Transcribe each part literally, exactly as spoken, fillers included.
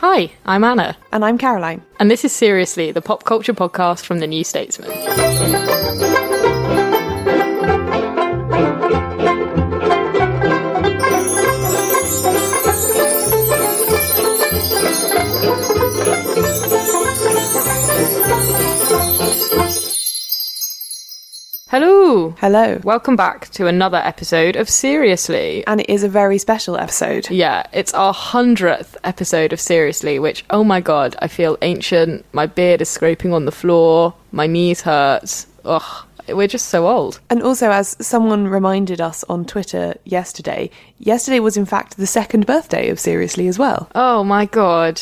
Hi, I'm Anna. And I'm Caroline. And this is Seriously, the pop culture podcast from the New Statesman. Hello. Hello. Welcome back to another episode of Seriously. And it is a very special episode. Yeah, it's our hundredth episode of Seriously, which, oh my God, I feel ancient. My beard is scraping on the floor. My knees hurt. Ugh. We're just so old. And also, as someone reminded us on Twitter yesterday, yesterday was in fact the second birthday of Seriously as well. Oh my God.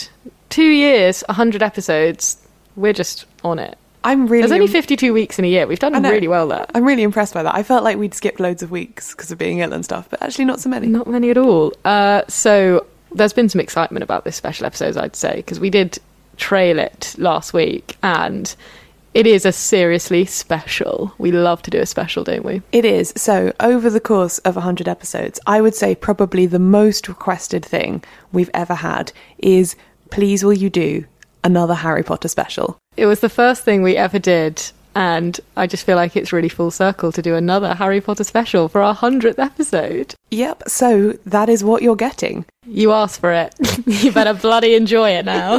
Two years, one hundred episodes. We're just on it. I'm really There's only fifty-two weeks in a year. We've done really well there. I'm really impressed by that. I felt like we'd skipped loads of weeks because of being ill and stuff, but actually not so many. Not many at all. Uh, so there's been some excitement about this special episode, I'd say, because we did trail it last week and it is a seriously special. We love to do a special, don't we? It is. So over the course of one hundred episodes, I would say probably the most requested thing we've ever had is, please will you do another Harry Potter special? It was the first thing we ever did, and I just feel like it's really full circle to do another Harry Potter special for our hundredth episode. Yep, so that is what you're getting. You asked for it. You better bloody enjoy it now.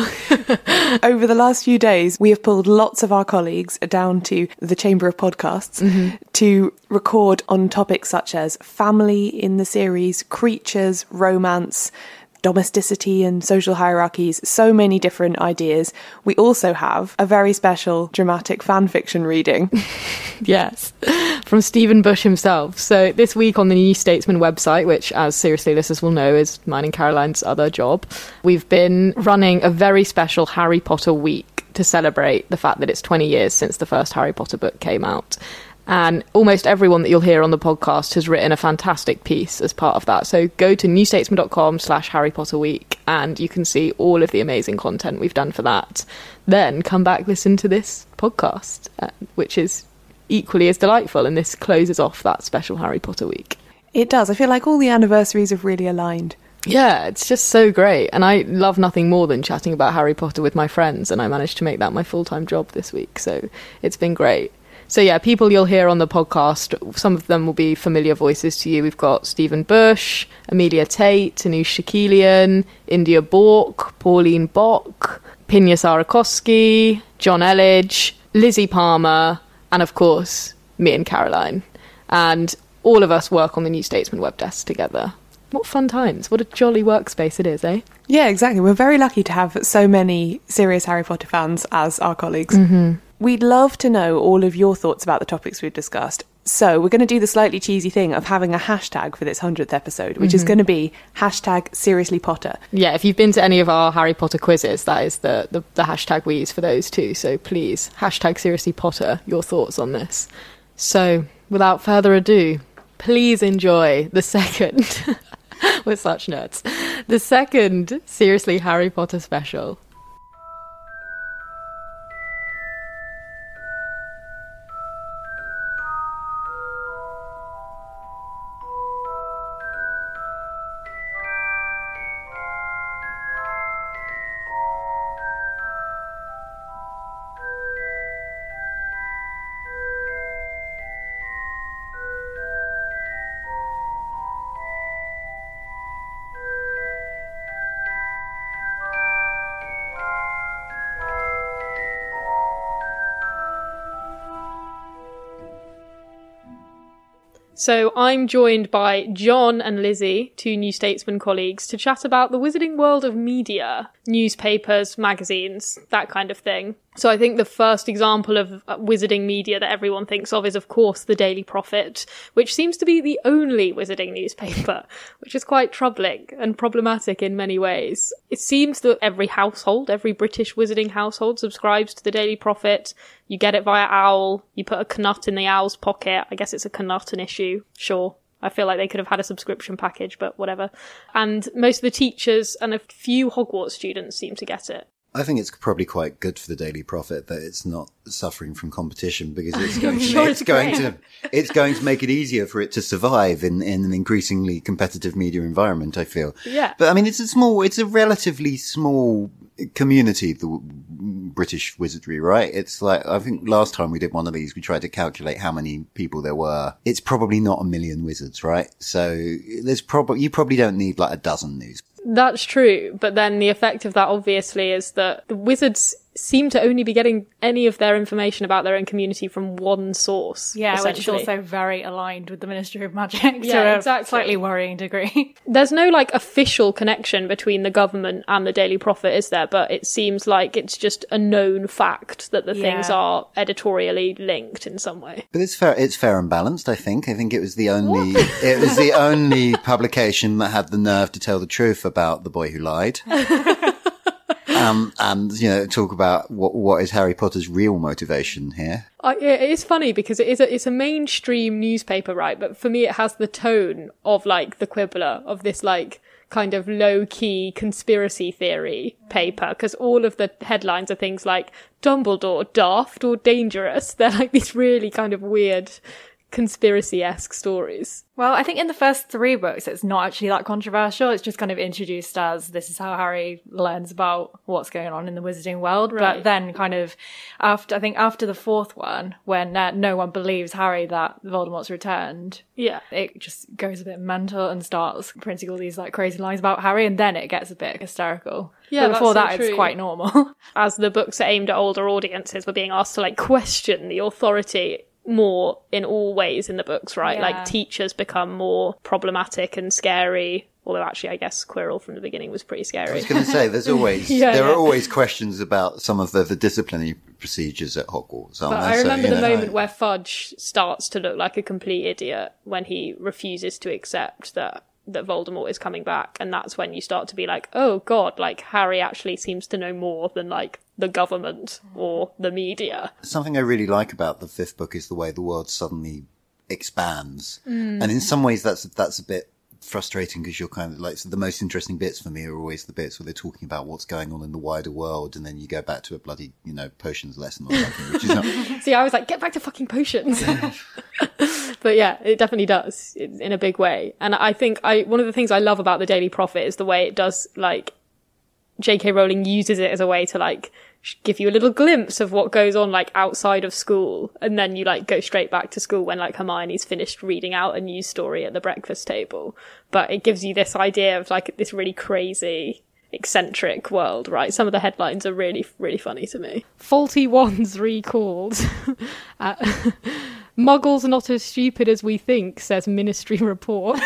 Over the last few days, we have pulled lots of our colleagues down to the Chamber of Podcasts mm-hmm. to record on topics such as family in the series, creatures, romance, domesticity and social hierarchies, so many different ideas. We also have a very special dramatic fan fiction reading. Yes, from Stephen Bush himself. So this week on the New Statesman website, which as Seriously listeners will know is mine and Caroline's other job, we've been running a very special Harry Potter week to celebrate the fact that it's twenty years since the first Harry Potter book came out. And almost everyone that you'll hear on the podcast has written a fantastic piece as part of that. So go to newstatesman.com slash Harry Potter Week and you can see all of the amazing content we've done for that. Then come back, listen to this podcast, uh, which is equally as delightful. And this closes off that special Harry Potter Week. It does. I feel like all the anniversaries have really aligned. Yeah, it's just so great. And I love nothing more than chatting about Harry Potter with my friends. And I managed to make that my full-time job this week. So it's been great. So yeah, people you'll hear on the podcast, some of them will be familiar voices to you. We've got Stephen Bush, Amelia Tate, Anoosh Shakelian, India Bork, Pauline Bock, Pinyas Arakoski, John Elledge, Lizzie Palmer, and of course, me and Caroline. And all of us work on the New Statesman web desk together. What fun times. What a jolly workspace it is, eh? Yeah, exactly. We're very lucky to have so many serious Harry Potter fans as our colleagues. Mm-hmm. We'd love to know all of your thoughts about the topics we've discussed. So we're going to do the slightly cheesy thing of having a hashtag for this hundredth episode, which mm-hmm. is going to be hashtag Seriously Potter. Yeah, if you've been to any of our Harry Potter quizzes, that is the, the, the hashtag we use for those too. So please, hashtag Seriously Potter, your thoughts on this. So without further ado, please enjoy the second... We're such nerds. The second Seriously Harry Potter special. So I'm joined by John and Lizzie, two New Statesman colleagues, to chat about the wizarding world of media, newspapers, magazines, that kind of thing. So I think the first example of wizarding media that everyone thinks of is, of course, the Daily Prophet, which seems to be the only wizarding newspaper, which is quite troubling and problematic in many ways. It seems that every household, every British wizarding household subscribes to the Daily Prophet. You get it via owl, you put a knut in the owl's pocket. I guess it's a knut, an issue, sure. I feel like they could have had a subscription package, but whatever. And most of the teachers and a few Hogwarts students seem to get it. I think it's probably quite good for the Daily Prophet that it's not suffering from competition, because it's going, sure to, it's going to it's going to make it easier for it to survive in, in an increasingly competitive media environment, I feel. Yeah. But I mean, it's a small, it's a relatively small community, the w- British wizardry, right? It's like, I think last time we did one of these, we tried to calculate how many people there were. It's probably not a million wizards, right? So there's probably, you probably don't need like a dozen news. That's true, but then the effect of that obviously is that the wizards seem to only be getting any of their information about their own community from one source. Yeah, which is also very aligned with the Ministry of Magic to yeah, exactly. a slightly worrying degree. There's no like official connection between the government and the Daily Prophet, is there? But it seems like it's just a known fact that the yeah. things are editorially linked in some way. But it's fair. It's fair and balanced. I think. I think it was the only. it was the only publication that had the nerve to tell the truth about about the boy who lied. Um, and, you know, talk about what what is Harry Potter's real motivation here. Uh, it is funny because it is a, it's a mainstream newspaper, right? But for me, it has the tone of, like, The Quibbler, of this, like, kind of low-key conspiracy theory paper, because all of the headlines are things like Dumbledore, daft or dangerous. They're, like, these really kind of weird conspiracy-esque stories. Well, I think in the first three books, it's not actually that controversial. It's just kind of introduced as this is how Harry learns about what's going on in the wizarding world. Right. But then kind of after, I think after the fourth one, when uh, no one believes Harry that Voldemort's returned, yeah, it just goes a bit mental and starts printing all these like crazy lies about Harry, and then it gets a bit hysterical. Yeah, but before that's so that, true. It's quite normal. As the books are aimed at older audiences, we're being asked to like question the authority more in all ways in the books, right? Yeah. Like teachers become more problematic and scary. Although actually, I guess Quirrell from the beginning was pretty scary. I was going to say, there's always yeah, there yeah. are always questions about some of the, the disciplinary procedures at Hogwarts. Aren't but there? I remember so, the know, moment I... where Fudge starts to look like a complete idiot when he refuses to accept that that Voldemort is coming back, and that's when you start to be like, oh god, like Harry actually seems to know more than like the government or the media. Something I really like about the fifth book is the way the world suddenly expands, mm. and in some ways that's that's a bit frustrating, because you're kind of like, so the most interesting bits for me are always the bits where they're talking about what's going on in the wider world, and then you go back to a bloody, you know, potions lesson or something, which is not see, I was like, get back to fucking potions. But yeah, it definitely does in a big way. And I think I one of the things I love about the Daily Prophet is the way it does, like, J K Rowling uses it as a way to like give you a little glimpse of what goes on like outside of school, and then you like go straight back to school when like Hermione's finished reading out a news story at the breakfast table. But it gives you this idea of like this really crazy, eccentric world, right? Some of the headlines are really, really funny to me. Faulty wands recalled. uh, Muggles not as stupid as we think, says Ministry report.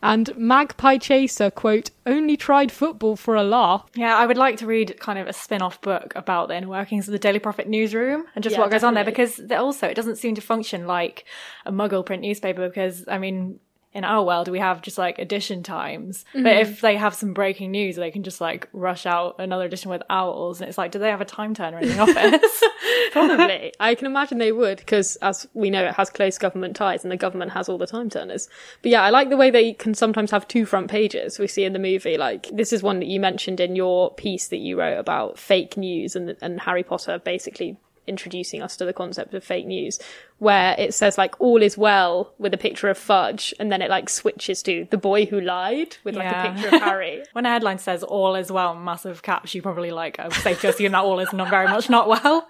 And Magpie Chaser, quote, only tried football for a laugh. Yeah, I would like to read kind of a spin-off book about the inner workings of the Daily Prophet newsroom and just yeah, what goes definitely. on there, because also it doesn't seem to function like a Muggle print newspaper, because, I mean, in our world, we have just, like, edition times. Mm-hmm. But if they have some breaking news, they can just, like, rush out another edition with owls. And it's like, do they have a time turner in the office? Probably. I can imagine they would, because, as we know, it has close government ties, and the government has all the time turners. But, yeah, I like the way they can sometimes have two front pages. We see in the movie, like, this is one that you mentioned in your piece that you wrote about fake news and, and Harry Potter basically introducing us to the concept of fake news, where it says like all is well with a picture of Fudge, and then it like switches to the boy who lied with like yeah. a picture of Harry. When a headline says all is well massive caps, you probably like are safe to assume that all is not very much not well.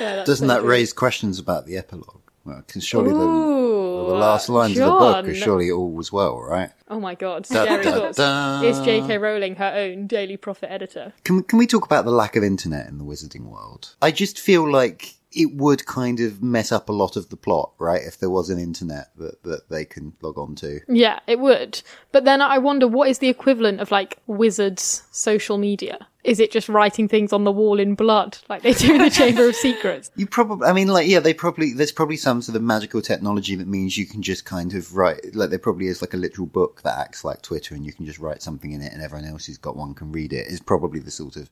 Yeah, doesn't so that true. Raise questions about the epilogue? Well, because surely the, the last lines John. of the book are surely all was well, right? Oh my god, scary thoughts. Is J K Rowling her own Daily Prophet editor? Can we, can we talk about the lack of internet in the wizarding world? I just feel like it would kind of mess up a lot of the plot, right? If there was an internet that, that they can log on to. Yeah, it would. But then I wonder, what is the equivalent of, like, Wizards' social media? Is it just writing things on the wall in blood, like they do in the Chamber of Secrets? You probably, I mean, like, yeah, they probably, there's probably some sort of magical technology that means you can just kind of write, like, there probably is, like, a literal book that acts like Twitter and you can just write something in it and everyone else who's got one can read it, is probably the sort of...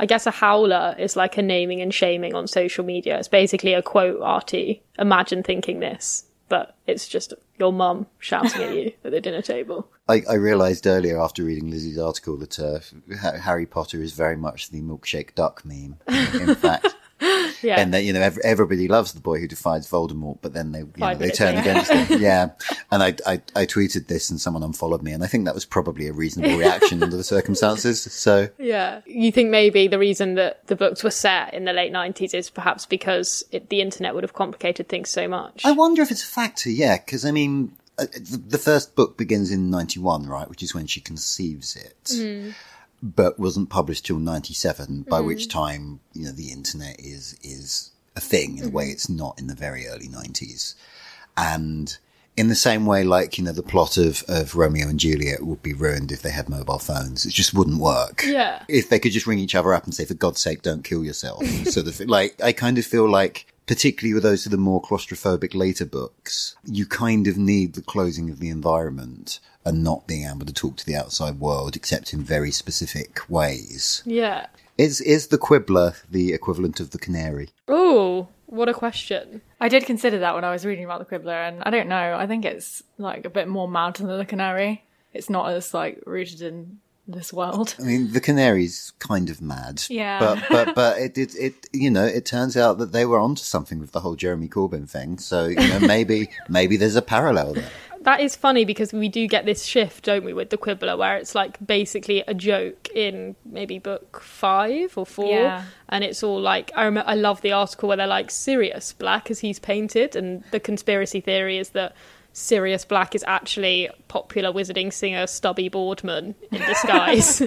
I guess a howler is like a naming and shaming on social media. It's basically a quote arty, imagine thinking this, but it's just your mum shouting at you at the dinner table. I, I realised earlier after reading Lizzie's article that uh, Harry Potter is very much the milkshake duck meme, in fact. Yeah. And that, you know, every, everybody loves the boy who defies Voldemort, but then they, you know, they turn against him. Yeah. And I, I, I tweeted this and someone unfollowed me. And I think that was probably a reasonable reaction under the circumstances. So, yeah. You think maybe the reason that the books were set in the late nineties is perhaps because it, the internet would have complicated things so much. I wonder if it's a factor. Yeah. Because, I mean, uh, the, the first book begins in ninety-one, right? Which is when she conceives it. Mm. But wasn't published till ninety-seven, by mm. which time, you know, the internet is is a thing in a mm. way it's not in the very early nineties. And in the same way, like, you know, the plot of, of Romeo and Juliet would be ruined if they had mobile phones. It just wouldn't work. Yeah. If they could just ring each other up and say, for God's sake, don't kill yourself. So, the, like, I kind of feel like, particularly with those of the more claustrophobic later books, you kind of need the closing of the environment and not being able to talk to the outside world except in very specific ways. Yeah. Is is the Quibbler the equivalent of the Canary? Oh, what a question. I did consider that when I was reading about the Quibbler, and I don't know, I think it's like a bit more mountain than the Canary. It's not as like rooted in this world. I mean, the Canary's kind of mad. Yeah. But but but it it, it you know, it turns out that they were onto something with the whole Jeremy Corbyn thing. So, you know, maybe maybe there's a parallel there. That is funny because we do get this shift, don't we, with the Quibbler, where it's like basically a joke in maybe book five or four. Yeah. And it's all like, I remember, I love the article where they're like, Sirius Black as he's painted. And the conspiracy theory is that Sirius Black is actually popular wizarding singer Stubby Boardman in disguise.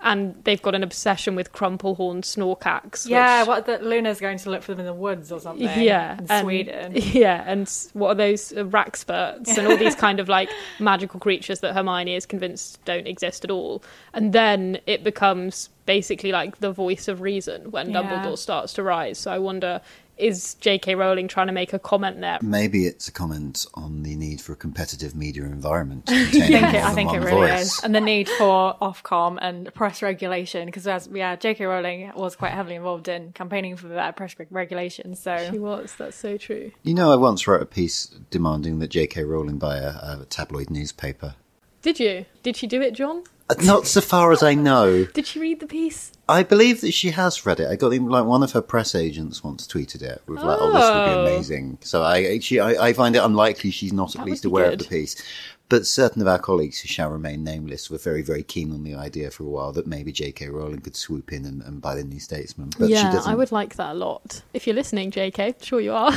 And they've got an obsession with crumple-horn snorkax. Yeah, which... what, that Luna's going to look for them in the woods or something. Yeah. In and, Sweden. Yeah, and what are those, uh, rackspurts and all these kind of like magical creatures that Hermione is convinced don't exist at all. And then it becomes basically like the voice of reason when yeah. Dumbledore starts to rise. So I wonder... is J K Rowling trying to make a comment there? Maybe it's a comment on the need for a competitive media environment. Yeah, I think it really voice. is. And the need for Ofcom and press regulation, because as yeah, J K Rowling was quite heavily involved in campaigning for better press regulation. So she was. That's so true. You know, I once wrote a piece demanding that J K Rowling buy a, a tabloid newspaper. Did you? Did she do it, John? Not so far as I know. Did she read the piece? I believe that she has read it. I got the, like one of her press agents once tweeted it with like, "Oh, oh this would be amazing." So I, she, I, I find it unlikely she's not that at least aware good. of the piece. But certain of our colleagues who shall remain nameless were very, very keen on the idea for a while that maybe J K Rowling could swoop in and, and buy the New Statesman. But yeah, she doesn't. I would like that a lot. If you're listening, J K, sure you are.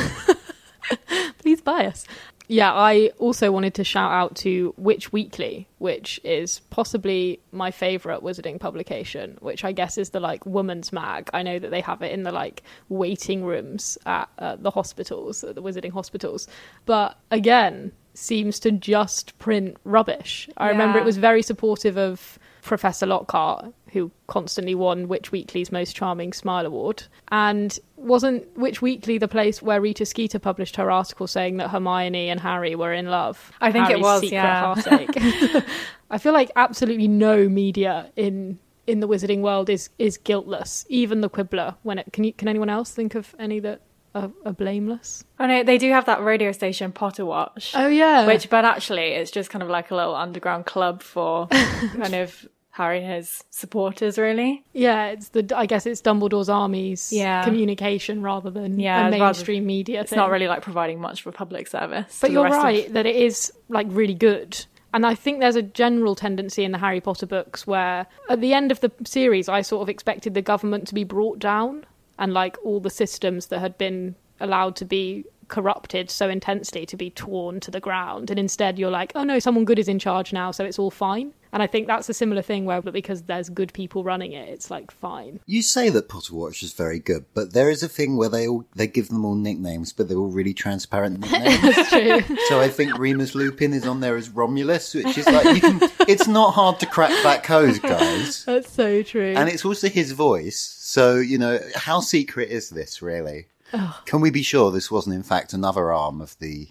Please buy us. Yeah, I also wanted to shout out to Witch Weekly, which is possibly my favourite wizarding publication, which I guess is the, like, woman's mag. I know that they have it in the, like, waiting rooms at uh, the hospitals, at the wizarding hospitals. But, again, seems to just print rubbish. I yeah. remember it was very supportive of Professor Lockhart, who constantly won Witch Weekly's Most Charming Smile Award. And wasn't Witch Weekly the place where Rita Skeeter published her article saying that Hermione and Harry were in love? I think Harry's it was, secret yeah. heartache. I feel like absolutely no media in in the wizarding world is is guiltless. Even the Quibbler. When it, can you, can anyone else think of any that are, are blameless? Oh no, they do have that radio station Potter Watch. Oh yeah, which, but actually, it's just kind of like a little underground club for kind of Harry and his supporters, really. Yeah, it's the I guess it's Dumbledore's army's yeah. communication rather than yeah, a mainstream rather, media it's thing. It's not really like providing much for public service. But you're right of... that it is like really good. And I think there's a general tendency in the Harry Potter books where at the end of the series, I sort of expected the government to be brought down and like all the systems that had been allowed to be corrupted so intensely to be torn to the ground, and instead you're like, oh no, someone good is in charge now, so it's all fine. And I think that's a similar thing where, but because there's good people running it, it's like fine. You say that Potterwatch is very good, but there is a thing where they all they give them all nicknames, but they're all really transparent nicknames. That's true. So I think Remus Lupin is on there as Romulus, which is like, you can, it's not hard to crack that code, guys. That's so true. And it's also his voice. So, you know, how secret is this really? Oh. Can we be sure this wasn't in fact another arm of the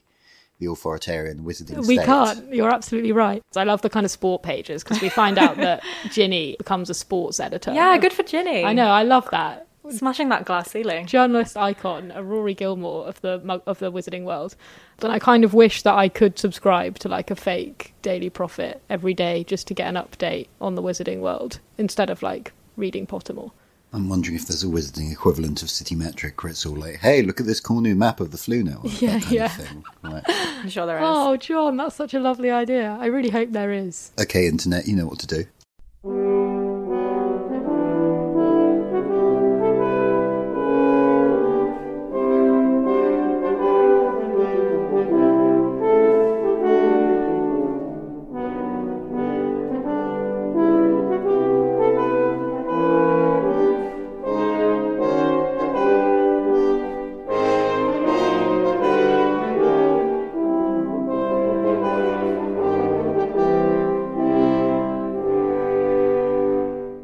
the authoritarian wizarding state? We can't. You're absolutely right. I love the kind of sport pages, because we find out that Ginny becomes a sports editor. Yeah, good for Ginny. I know, I love that. Smashing that glass ceiling. Journalist icon, a Rory Gilmore of the of the wizarding world. And I kind of wish that I could subscribe to like a fake Daily Prophet every day just to get an update on the wizarding world instead of like reading Pottermore. I'm wondering if there's a wizarding equivalent of City Metric where it's all like, hey, look at this cool new map of the Flu now. Yeah, that kind yeah. of thing. Right. I'm sure there is. Oh, John, that's such a lovely idea. I really hope there is. Okay, Internet, you know what to do.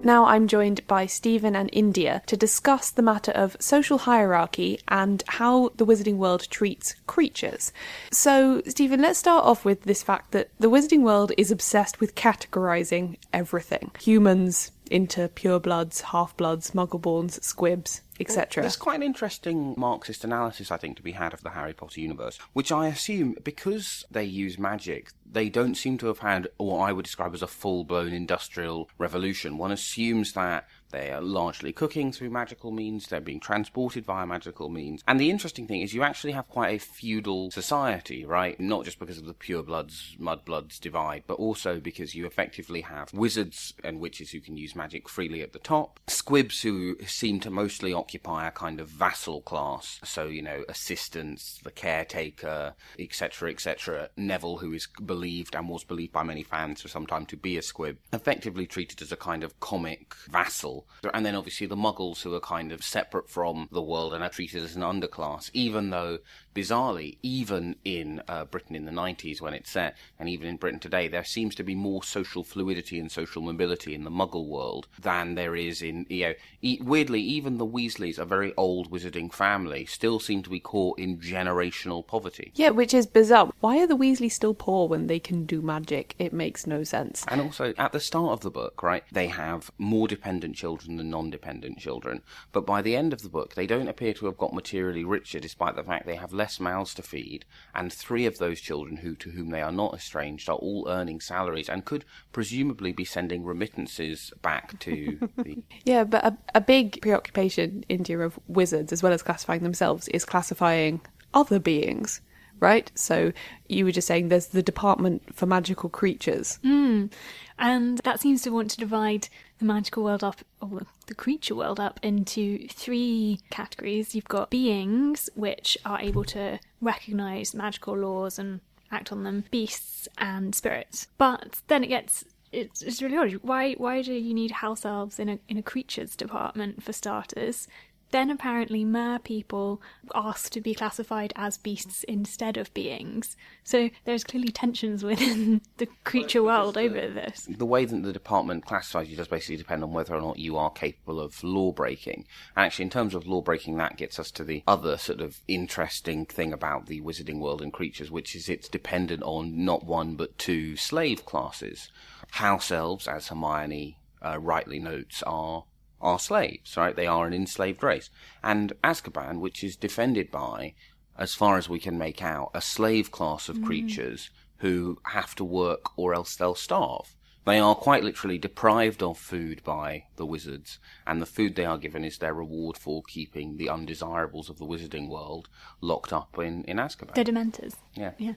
Now I'm joined by Stephen and India to discuss the matter of social hierarchy and how the wizarding world treats creatures. So, Stephen, let's start off with this fact that the wizarding world is obsessed with categorising everything. Humans into purebloods, half-bloods, muggleborns, squibs, et cetera. Well, there's quite an interesting Marxist analysis, I think, to be had of the Harry Potter universe, which I assume, because they use magic, they don't seem to have had what I would describe as a full-blown industrial revolution. One assumes that they are largely cooking through magical means, they're being transported via magical means. And the interesting thing is you actually have quite a feudal society, right? Not just because of the purebloods, mudbloods divide, but also because you effectively have wizards and witches who can use magic freely at the top, squibs who seem to mostly occupy a kind of vassal class, so, you know, assistants, the caretaker, et cetera, et cetera. Neville, who is believed and was believed by many fans for some time to be a squib, effectively treated as a kind of comic vassal. And then obviously the muggles, who are kind of separate from the world and are treated as an underclass, even though, bizarrely, even in uh, Britain in the nineties when it's set, and even in Britain today, there seems to be more social fluidity and social mobility in the muggle world than there is in, you know, e- weirdly, even the Weasleys, a very old wizarding family, still seem to be caught in generational poverty. Yeah, which is bizarre. Why are the Weasleys still poor when they can do magic? It makes no sense. And also, at the start of the book, right, they have more dependent children than non-dependent children, but by the end of the book they don't appear to have got materially richer, despite the fact they have less mouths to feed, and three of those children who to whom they are not estranged are all earning salaries and could presumably be sending remittances back to the... Yeah, but a, a big preoccupation in India of wizards, as well as classifying themselves, is classifying other beings, right? So you were just saying there's the Department for Magical Creatures. Mm. And that seems to want to divide the magical world up, or the creature world up, into three categories. You've got beings, which are able to recognise magical laws and act on them, beasts and spirits. But then it gets... It's, it's really odd. Why why do you need house elves in a in a creatures department, for starters? Then apparently mer people asked to be classified as beasts instead of beings. So there's clearly tensions within the creature world the, over this. The way that the department classifies you does basically depend on whether or not you are capable of law-breaking. And actually, in terms of law-breaking, that gets us to the other sort of interesting thing about the wizarding world and creatures, which is it's dependent on not one but two slave classes. House elves, as Hermione uh, rightly notes, are... are slaves, right? They are an enslaved race. And Azkaban, which is defended by, as far as we can make out, a slave class of mm. creatures who have to work or else they'll starve. They are quite literally deprived of food by the wizards, and the food they are given is their reward for keeping the undesirables of the wizarding world locked up in, in Azkaban. They're dementors. Yeah. Yeah.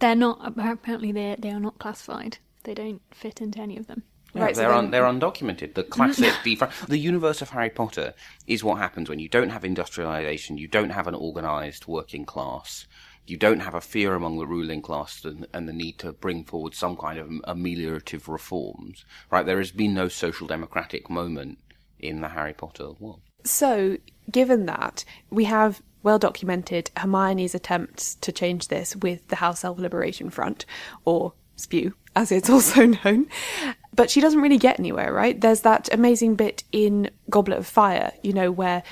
They're not, apparently they they are not classified. They don't fit into any of them. Yeah, right, they're, so then... un- they're undocumented. The classic, the, the universe of Harry Potter is what happens when you don't have industrialisation, you don't have an organised working class, you don't have a fear among the ruling class and, and the need to bring forward some kind of ameliorative reforms, right? There has been no social democratic moment in the Harry Potter world. So, given that, we have well-documented Hermione's attempts to change this with the House Elf Liberation Front, or SPEW, as it's also known. But she doesn't really get anywhere, right? There's that amazing bit in Goblet of Fire, you know, where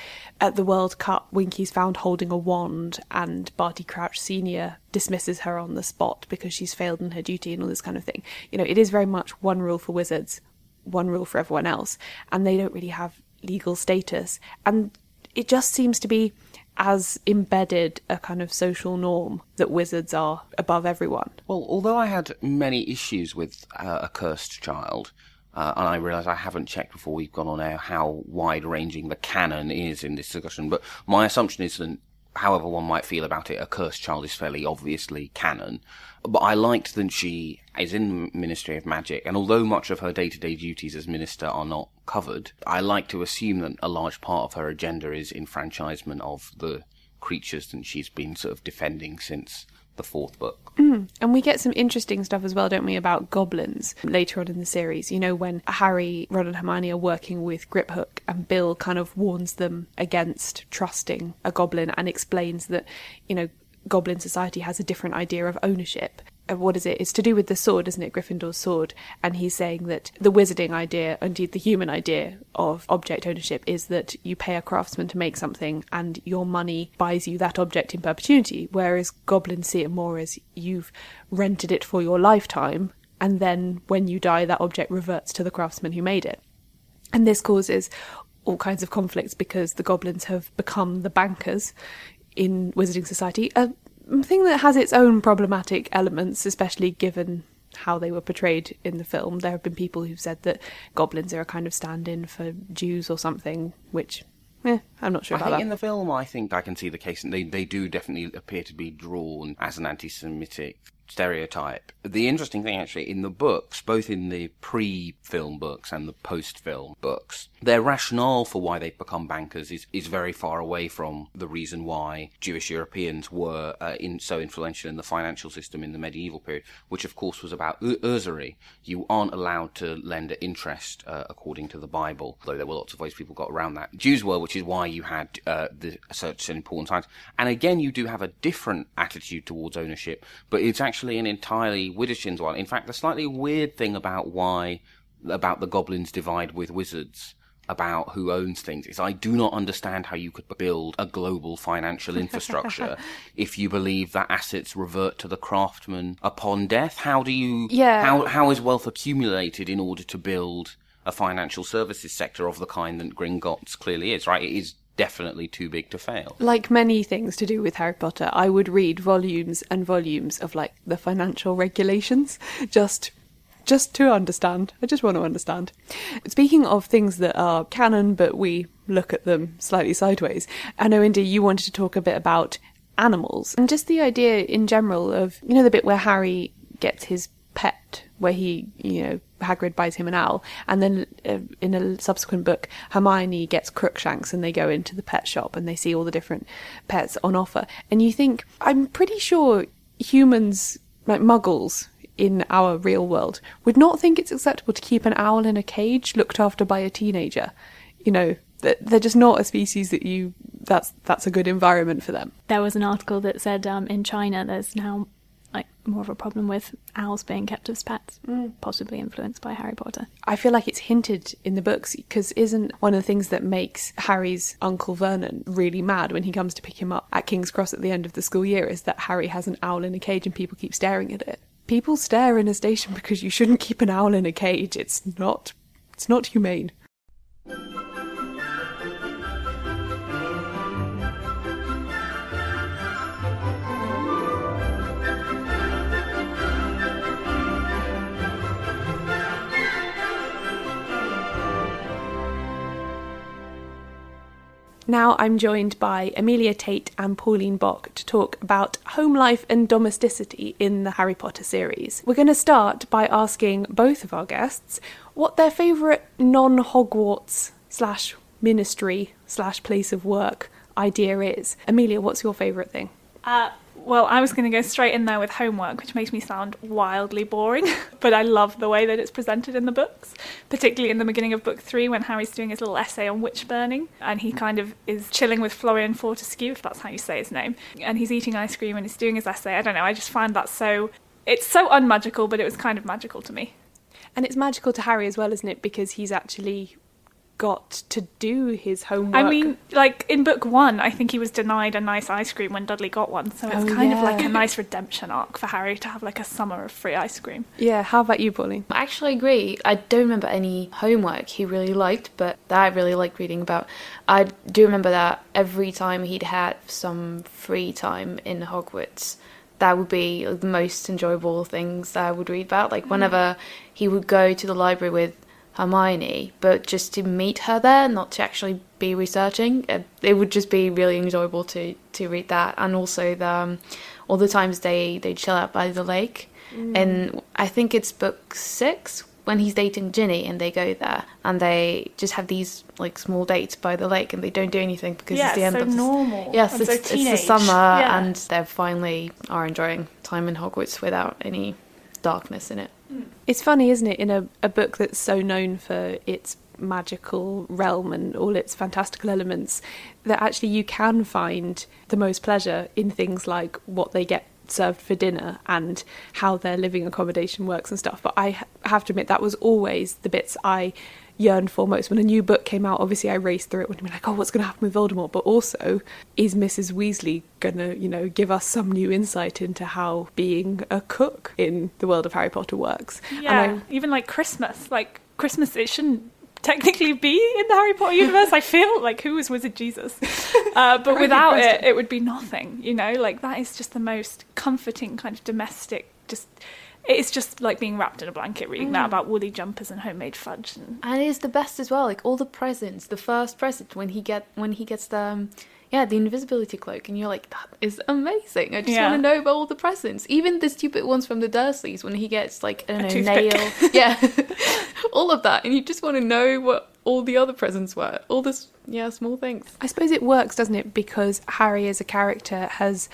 at the World Cup, Winkie's found holding a wand and Barty Crouch Senior dismisses her on the spot because she's failed in her duty and all this kind of thing. You know, it is very much one rule for wizards, one rule for everyone else, and they don't really have legal status. And it just seems to be as embedded a kind of social norm that wizards are above everyone. Well, although I had many issues with uh, A Cursed Child, uh, and I realise I haven't checked before we've gone on air how wide-ranging the canon is in this discussion, but my assumption is that however one might feel about it, A Cursed Child is fairly obviously canon. But I liked that she is in the Ministry of Magic, and although much of her day-to-day duties as minister are not covered, I like to assume that a large part of her agenda is enfranchisement of the creatures that she's been sort of defending since the fourth book. Mm. And we get some interesting stuff as well, don't we, about goblins later on in the series, you know, when Harry, Ron and Hermione are working with Griphook and Bill kind of warns them against trusting a goblin and explains that, you know, goblin society has a different idea of ownership. What is it? It's to do with the sword, isn't it? Gryffindor's sword. And he's saying that the wizarding idea, indeed the human idea of object ownership, is that you pay a craftsman to make something and your money buys you that object in perpetuity, whereas goblins see it more as you've rented it for your lifetime and then when you die that object reverts to the craftsman who made it. And this causes all kinds of conflicts because the goblins have become the bankers in wizarding society, a thing that has its own problematic elements, especially given how they were portrayed in the film. There have been people who've said that goblins are a kind of stand-in for Jews or something, which eh, I'm not sure I about think that. In the film, I think I can see the case, and they, they do definitely appear to be drawn as an anti-Semitic stereotype. The interesting thing, actually, in the books, both in the pre-film books and the post-film books, their rationale for why they've become bankers is, is very far away from the reason why Jewish Europeans were uh, in, so influential in the financial system in the medieval period, which, of course, was about u- usury. You aren't allowed to lend at interest, uh, according to the Bible, though there were lots of ways people got around that. Jews were, which is why you had uh, the, such an important times. And again, you do have a different attitude towards ownership, but it's actually Actually, an entirely Widdishin's one. In fact, the slightly weird thing about why about the goblins divide with wizards about who owns things is I do not understand how you could build a global financial infrastructure if you believe that assets revert to the craftsman upon death. How do you? Yeah. How how is wealth accumulated in order to build a financial services sector of the kind that Gringotts clearly is? Right. It is definitely too big to fail. Like many things to do with Harry Potter, I would read volumes and volumes of like the financial regulations just just to understand. I just want to understand. Speaking of things that are canon but we look at them slightly sideways, I know, Indy, you wanted to talk a bit about animals and just the idea in general of, you know, the bit where Harry gets his pet, where he, you know, Hagrid buys him an owl, and then uh, in a subsequent book Hermione gets Crookshanks and they go into the pet shop and they see all the different pets on offer, and you think, I'm pretty sure humans, like muggles in our real world, would not think it's acceptable to keep an owl in a cage looked after by a teenager. You know, they're just not a species that you that's that's a good environment for them. There was an article that said um, in China there's now like more of a problem with owls being kept as pets, possibly influenced by Harry Potter. I feel like it's hinted in the books, because isn't one of the things that makes Harry's Uncle Vernon really mad when he comes to pick him up at King's Cross at the end of the school year is that Harry has an owl in a cage and people keep staring at it. People stare in a station because you shouldn't keep an owl in a cage. It's not, it's not humane. Now I'm joined by Amelia Tate and Pauline Bock to talk about home life and domesticity in the Harry Potter series. We're going to start by asking both of our guests what their favourite non-Hogwarts slash ministry slash place of work idea is. Amelia, what's your favourite thing? Uh, well, I was going to go straight in there with homework, which makes me sound wildly boring, but I love the way that it's presented in the books, particularly in the beginning of book three when Harry's doing his little essay on witch burning, and he kind of is chilling with Florean Fortescue, if that's how you say his name, and he's eating ice cream and he's doing his essay. I don't know, I just find that so... It's so unmagical, but it was kind of magical to me. And it's magical to Harry as well, isn't it? Because he's actually... got to do his homework. I mean, like in book one, I think he was denied a nice ice cream when Dudley got one, so it's oh, kind yeah. of like a nice redemption arc for Harry to have like a summer of free ice cream. Yeah, how about you, Pauline? I actually agree. I don't remember any homework he really liked, but that I really liked reading about. I do remember that every time he'd had some free time in Hogwarts, that would be the most enjoyable things that I would read about. Like whenever mm. he would go to the library with Hermione, but just to meet her there, not to actually be researching, it would just be really enjoyable to to read that. And also the um, all the times they they chill out by the lake, mm. and I think it's book six when he's dating Ginny and they go there and they just have these like small dates by the lake and they don't do anything because yeah, it's the end so of normal. Yes, yeah, so it's, it's the summer yeah. and they finally are enjoying time in Hogwarts without any darkness in it. It's funny, isn't it, in a, a book that's so known for its magical realm and all its fantastical elements, that actually you can find the most pleasure in things like what they get served for dinner and how their living accommodation works and stuff. But I have to admit, that was always the bits I yearned for most. When a new book came out, obviously I raced through it and be like, oh, what's going to happen with Voldemort? But also, is Missus Weasley going to, you know, give us some new insight into how being a cook in the world of Harry Potter works? Yeah, and I... even like Christmas. Like, Christmas, it shouldn't technically be in the Harry Potter universe, I feel. Like, who is Wizard Jesus? Uh, but without it, it would be nothing, you know? Like, that is just the most comforting kind of domestic, just... It's just like being wrapped in a blanket reading mm. that about woolly jumpers and homemade fudge. And, and it's the best as well, like all the presents, the first present when he get when he gets the, um, yeah, the invisibility cloak. And you're like, that is amazing. I just yeah. want to know about all the presents. Even the stupid ones from the Dursleys when he gets like, I don't a know, nail. Yeah, all of that. And you just want to know what all the other presents were. All this, yeah, small things. I suppose it works, doesn't it? Because Harry as a character has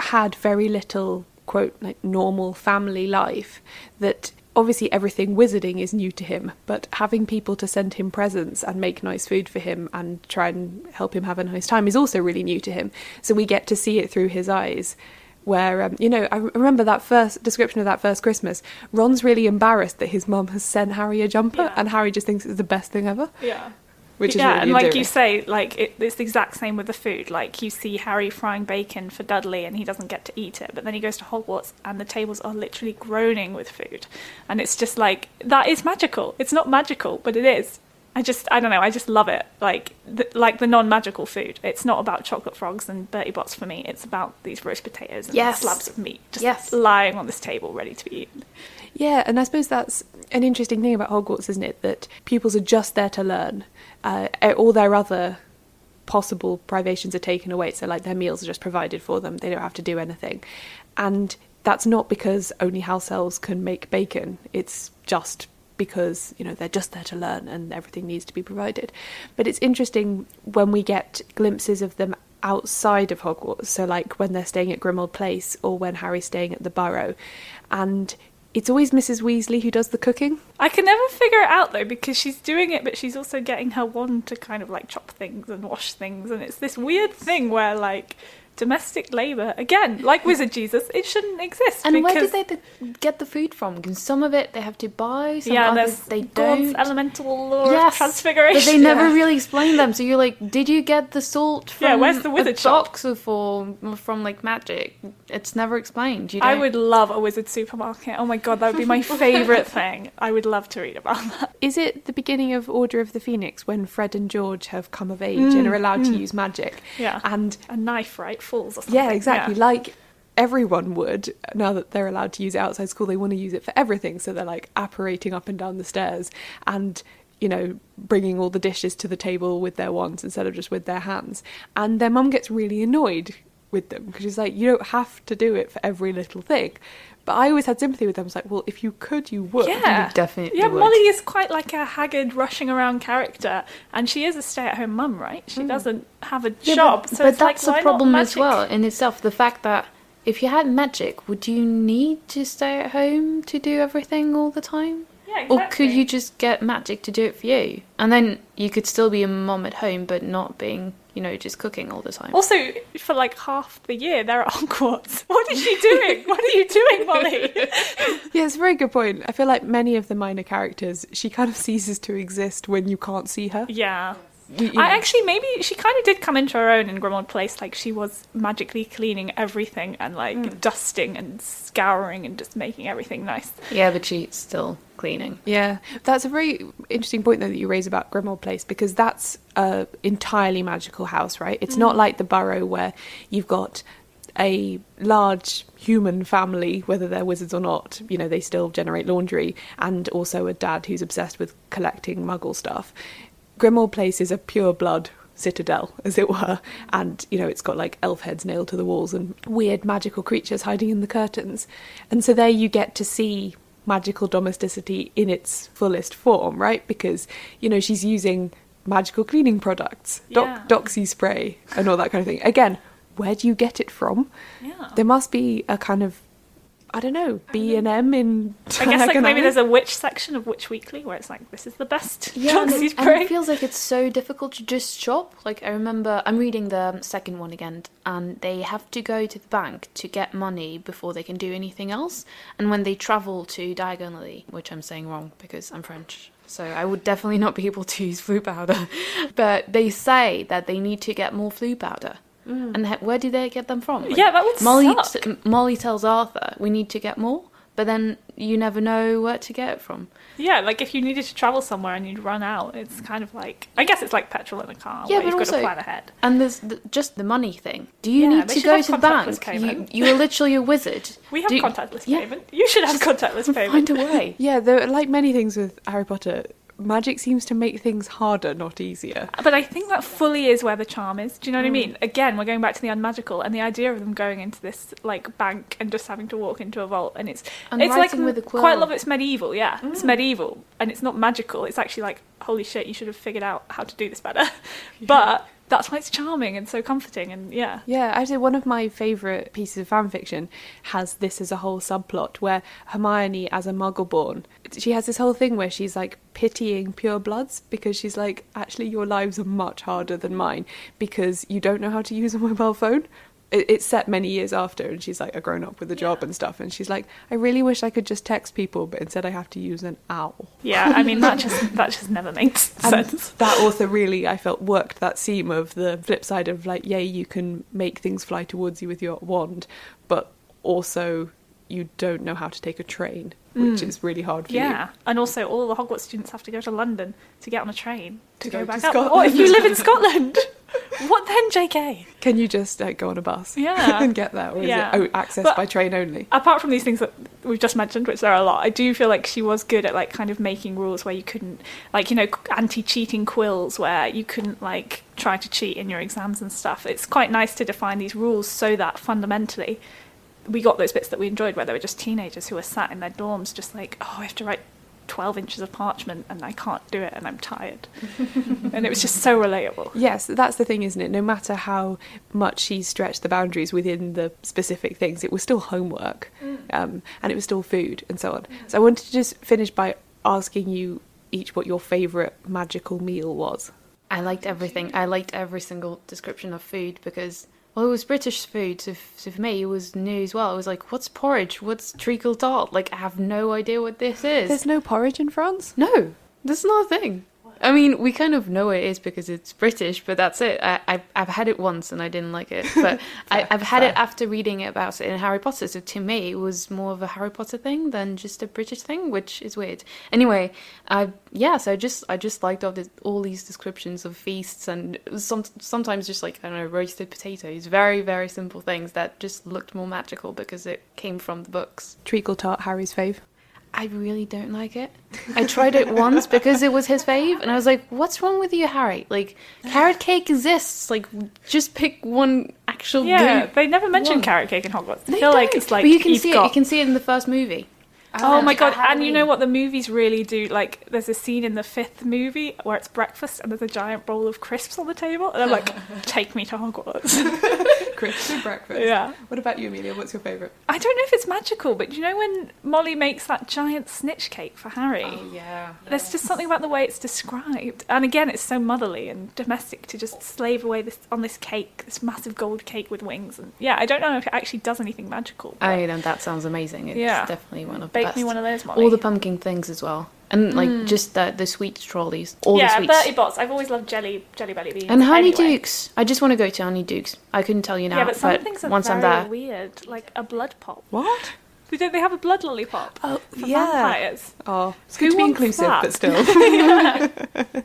had very little... quote, like normal family life, that obviously everything wizarding is new to him, but having people to send him presents and make nice food for him and try and help him have a nice time is also really new to him. So we get to see it through his eyes, where, um, you know, I remember that first description of that first Christmas, Ron's really embarrassed that his mum has sent Harry a jumper yeah. and Harry just thinks it's the best thing ever. Yeah. Which yeah, is really and endearing. Like you say, like it, it's the exact same with the food. Like you see Harry frying bacon for Dudley and he doesn't get to eat it, but then he goes to Hogwarts and the tables are literally groaning with food. And it's just like, that is magical. It's not magical, but it is. I just, I don't know, I just love it. Like the, like the non-magical food. It's not about chocolate frogs and Bertie Bott's for me. It's about these roast potatoes and yes. slabs of meat just yes. lying on this table ready to be eaten. Yeah, and I suppose that's an interesting thing about Hogwarts, isn't it? That pupils are just there to learn. Uh, all their other possible privations are taken away, so like their meals are just provided for them, they don't have to do anything. And that's not because only house elves can make bacon, it's just because, you know, they're just there to learn and everything needs to be provided. But it's interesting when we get glimpses of them outside of Hogwarts, so like when they're staying at Grimmauld Place or when Harry's staying at the Burrow, and it's always Missus Weasley who does the cooking. I can never figure it out, though, because she's doing it, but she's also getting her wand to kind of, like, chop things and wash things. And it's this weird thing where, like, domestic labour, again, like Wizard Jesus, it shouldn't exist. And because... where did they get the food from? Because some of it they have to buy, some yeah, others they don't. Yeah, elemental law yes, of transfiguration. But they never yeah. really explain them. So you're like, did you get the salt from yeah, where's the wizard a shop? Box or from, like, magic? It's never explained. You I would love a wizard supermarket. Oh my god, that would be my favourite thing. I would love to read about that. Is it the beginning of Order of the Phoenix when Fred and George have come of age mm, and are allowed mm. to use magic? Yeah. And a knife, right? Falls or something. Yeah, exactly. Yeah. Like everyone would, now that they're allowed to use it outside school, they want to use it for everything. So they're like apparating up and down the stairs and, you know, bringing all the dishes to the table with their wands instead of just with their hands. And their mum gets really annoyed with them, because she's like, you don't have to do it for every little thing. But I always had sympathy with them. I was like, well, if you could, you would. Yeah, you definitely yeah, would. Molly is quite like a haggard, rushing around character. And she is a stay-at-home mum, right? She mm. doesn't have a yeah, job. But, so but it's that's like, a problem as well in itself. The fact that if you had magic, would you need to stay at home to do everything all the time? Yeah, exactly. Or could you just get magic to do it for you? And then you could still be a mum at home, but not being... you know, just cooking all the time. Also, for like half the year, they're at Hogwarts. What is she doing? What are you doing, Molly? Yeah, it's a very good point. I feel like many of the minor characters, she kind of ceases to exist when you can't see her. Yeah. You, you know. I actually, maybe she kind of did come into her own in Grimmauld Place. Like, she was magically cleaning everything and, like, mm. dusting and scouring and just making everything nice. Yeah, but she's still cleaning. Yeah. That's a very interesting point, though, that you raise about Grimmauld Place, because that's a entirely magical house, right? It's mm. not like the Burrow, where you've got a large human family, whether they're wizards or not. You know, they still generate laundry, and also a dad who's obsessed with collecting muggle stuff. Grimmauld Place is a pure blood citadel, as it were, and you know, it's got like elf heads nailed to the walls and weird magical creatures hiding in the curtains. And so there you get to see magical domesticity in its fullest form, right? Because, you know, she's using magical cleaning products, doc- yeah. doxy spray and all that kind of thing. Again, where do you get it from? Yeah. There must be a kind of, I don't know, B and M in... I guess like maybe there's a witch section of Witch Weekly where it's like, this is the best. Yeah, and, it, and it feels like it's so difficult to just shop. Like, I remember, I'm reading the second one again, and they have to go to the bank to get money before they can do anything else. And when they travel to Diagon Alley, which I'm saying wrong because I'm French, so I would definitely not be able to use flu powder, but they say that they need to get more flu powder. Mm. And where do they get them from? Like, yeah, that would Molly suck. T- Molly tells Arthur, we need to get more, but then you never know where to get it from. Yeah, like if you needed to travel somewhere and you'd run out, it's kind of like... I guess it's like petrol in a car, yeah, where you've also got to plan ahead. And there's the, just the money thing. Do you yeah, need to go to the bank? You, you are literally a wizard. We have do contactless you, payment. Yeah, you should have contactless payment. Find a way. Yeah, though, like many things with Harry Potter... magic seems to make things harder, not easier. But I think that fully is where the charm is. Do you know what mm. I mean? Again, we're going back to the unmagical, and the idea of them going into this like bank and just having to walk into a vault, and it's and it's like with a quill. Quite a lot of it's medieval. Yeah, mm. it's medieval, and it's not magical. It's actually like, holy shit, you should have figured out how to do this better. But that's why it's charming and so comforting, and yeah. Yeah, I'd say one of my favourite pieces of fan fiction has this as a whole subplot where Hermione, as a Muggleborn, she has this whole thing where she's like pitying purebloods, because she's like, actually, your lives are much harder than mine because you don't know how to use a mobile phone. It's set many years after, and she's like a grown-up with a job yeah. and stuff, and she's like, I really wish I could just text people, but instead I have to use an owl. Yeah, I mean, that just that just never makes sense. And that author really, I felt, worked that seam of the flip side of like, yay, you can make things fly towards you with your wand, but also you don't know how to take a train, which mm. is really hard for yeah. you. Yeah, and also all the Hogwarts students have to go to London to get on a train to, to go, go back to up. Or if you live in Scotland... What then, J K? Can you just like, go on a bus yeah. and get there? Or is yeah. it oh, access but by train only? Apart from these things that we've just mentioned, which there are a lot, I do feel like she was good at like kind of making rules where you couldn't, like, you know, anti-cheating quills where you couldn't like try to cheat in your exams and stuff. It's quite nice to define these rules so that fundamentally we got those bits that we enjoyed where they were just teenagers who were sat in their dorms just like, oh, I have to write twelve inches of parchment and I can't do it and I'm tired. And it was just so relatable. Yes, that's the thing, isn't it? No matter how much she stretched the boundaries within the specific things, it was still homework mm. um, and it was still food and so on. Mm. So I wanted to just finish by asking you each what your favourite magical meal was. I liked everything. I liked every single description of food because... well, it was British food, so, f- so for me it was new as well. It was like, what's porridge? What's treacle tart? Like, I have no idea what this is. There's no porridge in France? No, that's not a thing. I mean, we kind of know it is because it's British, but that's it. I, I, I've had it once and I didn't like it, but I, I've had fair. it after reading about it in Harry Potter, so to me it was more of a Harry Potter thing than just a British thing, which is weird. Anyway, I yeah, so I just I just liked all, this, all these descriptions of feasts and some, sometimes just like, I don't know, roasted potatoes, very, very simple things that just looked more magical because it came from the books. Treacle tart, Harry's fave. I really don't like it. I tried it once because it was his fave, and I was like, what's wrong with you, Harry? Like, carrot cake exists. Like, just pick one actual yeah, they never mention carrot cake in Hogwarts. They I feel don't. like it's like but you can see it. You can see it in the first movie. Oh, oh my God. Halloween. And you know what the movies really do? Like, there's a scene in the fifth movie where it's breakfast and there's a giant bowl of crisps on the table. And I'm like, take me to Hogwarts. Crisps for breakfast. Yeah. What about you, Amelia? What's your favourite? I don't know if it's magical, but you know when Molly makes that giant snitch cake for Harry? Oh, yeah. There's just something about the way it's described. And again, it's so motherly and domestic to just slave away this on this cake, this massive gold cake with wings. And yeah, I don't know if it actually does anything magical. But... I know, that sounds amazing. It's yeah. definitely one of the Make me one of those, Molly. All the pumpkin things as well. And, like, mm. just the, the sweet trolleys. All yeah, the sweets. Yeah, Bertie Bott's. I've always loved jelly jelly belly beans. And Honeydukes. Anyway. I just want to go to Honeydukes. I couldn't tell you now, yeah, but, some but things are once very I'm there... weird. Like, a blood pop. What? They don't they have a blood lollipop? Oh, for yeah. vampires. Oh, it's good Who to be inclusive, that? But still.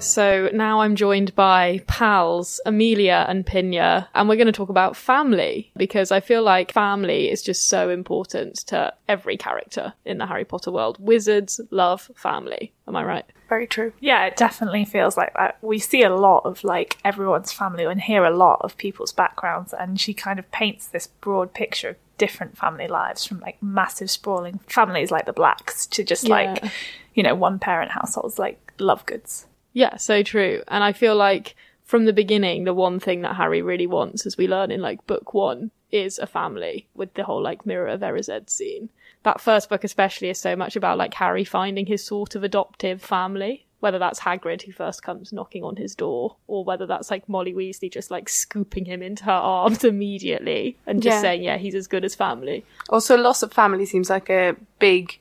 So now I'm joined by pals, Amelia and Pinya, and we're going to talk about family, because I feel like family is just so important to every character in the Harry Potter world. Wizards love family. Am I right? Very true. Yeah, it definitely feels like that. We see a lot of, like, everyone's family and hear a lot of people's backgrounds, and she kind of paints this broad picture of different family lives, from like massive sprawling families like the Blacks to just yeah. like, you know, one parent households like Lovegoods. Yeah, so true. And I feel like from the beginning, the one thing that Harry really wants, as we learn in like book one, is a family, with the whole like Mirror of Erised scene. That first book especially is so much about like Harry finding his sort of adoptive family, whether that's Hagrid, who first comes knocking on his door, or whether that's like Molly Weasley just like scooping him into her arms immediately and just yeah. saying, yeah, he's as good as family. Also, loss of family seems like a big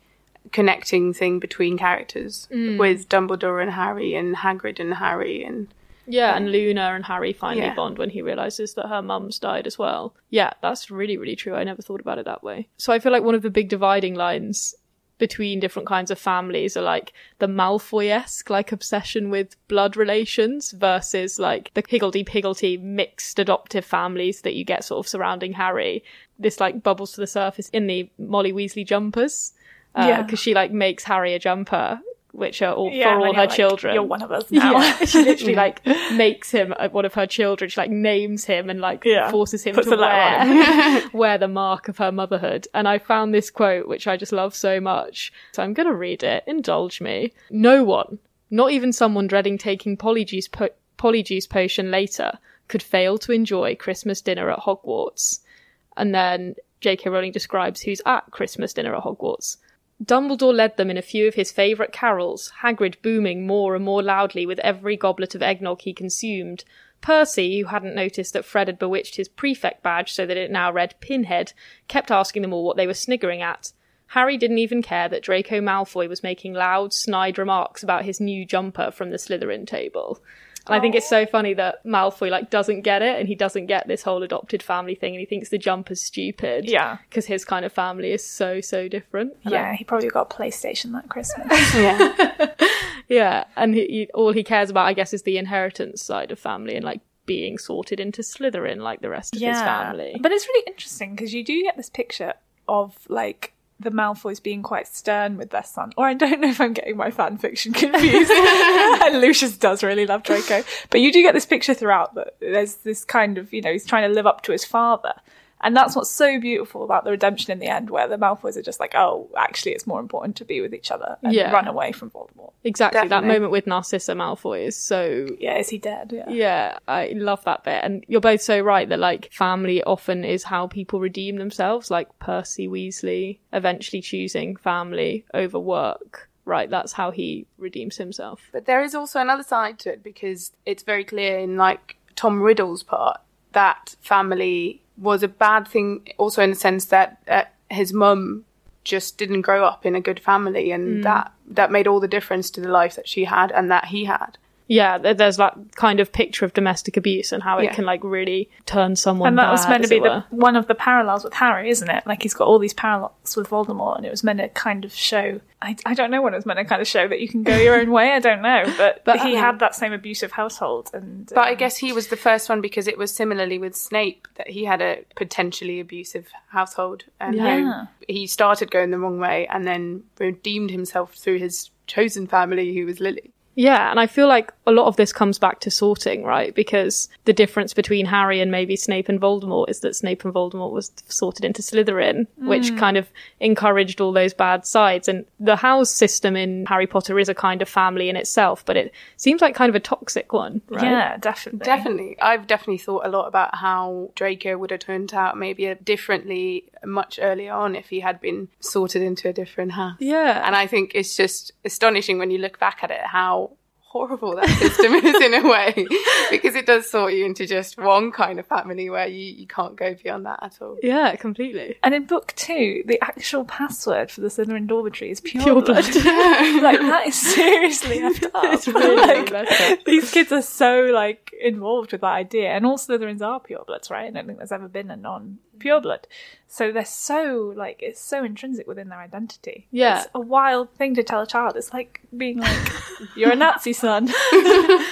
connecting thing between characters mm. with Dumbledore and Harry and Hagrid and Harry and yeah and Luna and Harry finally yeah. bond when he realizes that her mum's died as well. Yeah, that's really really true. I never thought about it that way. So I feel like one of the big dividing lines between different kinds of families are like the Malfoy-esque like obsession with blood relations versus like the higgledy-piggledy mixed adoptive families that you get sort of surrounding Harry. This like bubbles to the surface in the Molly Weasley jumpers. Uh, yeah, because she like makes Harry a jumper which are all yeah, for all her like, children. You're one of us now. Yeah. She literally like makes him one of her children. She like names him and like yeah. forces him Puts to wear, wear the mark of her motherhood. And I found this quote, which I just love so much. So I'm going to read it. Indulge me. No one, not even someone dreading taking polyjuice, po- polyjuice potion later, could fail to enjoy Christmas dinner at Hogwarts. And then J K Rowling describes who's at Christmas dinner at Hogwarts. Dumbledore led them in a few of his favourite carols, Hagrid booming more and more loudly with every goblet of eggnog he consumed. Percy, who hadn't noticed that Fred had bewitched his prefect badge so that it now read Pinhead, kept asking them all what they were sniggering at. Harry didn't even care that Draco Malfoy was making loud, snide remarks about his new jumper from the Slytherin table. And I think it's so funny that Malfoy, like, doesn't get it, and he doesn't get this whole adopted family thing, and he thinks the jumper's stupid. Yeah. Because his kind of family is so, so different. Yeah, like, he probably got a PlayStation that Christmas. yeah. yeah, and he, he, all he cares about, I guess, is the inheritance side of family and, like, being sorted into Slytherin like the rest of yeah. his family. But it's really interesting, because you do get this picture of, like, the Malfoys being quite stern with their son. Or I don't know if I'm getting my fan fiction confused. And Lucius does really love Draco. But you do get this picture throughout that there's this kind of, you know, he's trying to live up to his father. And that's what's so beautiful about the redemption in the end, where the Malfoys are just like, oh, actually, it's more important to be with each other and yeah. run away from Voldemort. Exactly. Definitely. That moment with Narcissa Malfoy is so... Yeah, is he dead? Yeah. Yeah, I love that bit. And you're both so right that, like, family often is how people redeem themselves, like Percy Weasley eventually choosing family over work. Right, that's how he redeems himself. But there is also another side to it, because it's very clear in, like, Tom Riddle's part that family... was a bad thing also in the sense that uh, his mum just didn't grow up in a good family, and mm. that that made all the difference to the life that she had and that he had. Yeah, there's that kind of picture of domestic abuse and how it yeah. can like really turn someone and that bad, was meant to be the, one of the parallels with Harry, isn't it? Like, he's got all these parallels with Voldemort, and it was meant to kind of show I, I don't know what it was meant to kind of show that you can go your own way. I don't know, but, but he um, had that same abusive household and um, but I guess he was the first one, because it was similarly with Snape that he had a potentially abusive household, and yeah. he, he started going the wrong way and then redeemed himself through his chosen family, who was Lily. Yeah, and I feel like a lot of this comes back to sorting, right? Because the difference between Harry and maybe Snape and Voldemort is that Snape and Voldemort was sorted into Slytherin, mm. which kind of encouraged all those bad sides. And the house system in Harry Potter is a kind of family in itself, but it seems like kind of a toxic one, right? Yeah, definitely. Definitely. I've definitely thought a lot about how Draco would have turned out maybe differently much earlier on if he had been sorted into a different house. Yeah. And I think it's just astonishing when you look back at it how horrible that system is in a way, because it does sort you into just one kind of family where you, you can't go beyond that at all. Yeah, completely. And in book two, the actual password for the Slytherin dormitory is pure, pure blood. blood. Like, that is seriously effed up. It's really like, messed up. These kids are so like involved with that idea, and all Slytherins are pure bloods, right? I don't think there's ever been a non pure blood. So they're so like it's so intrinsic within their identity. Yeah, it's a wild thing to tell a child. It's like being like, you're a Nazi, son,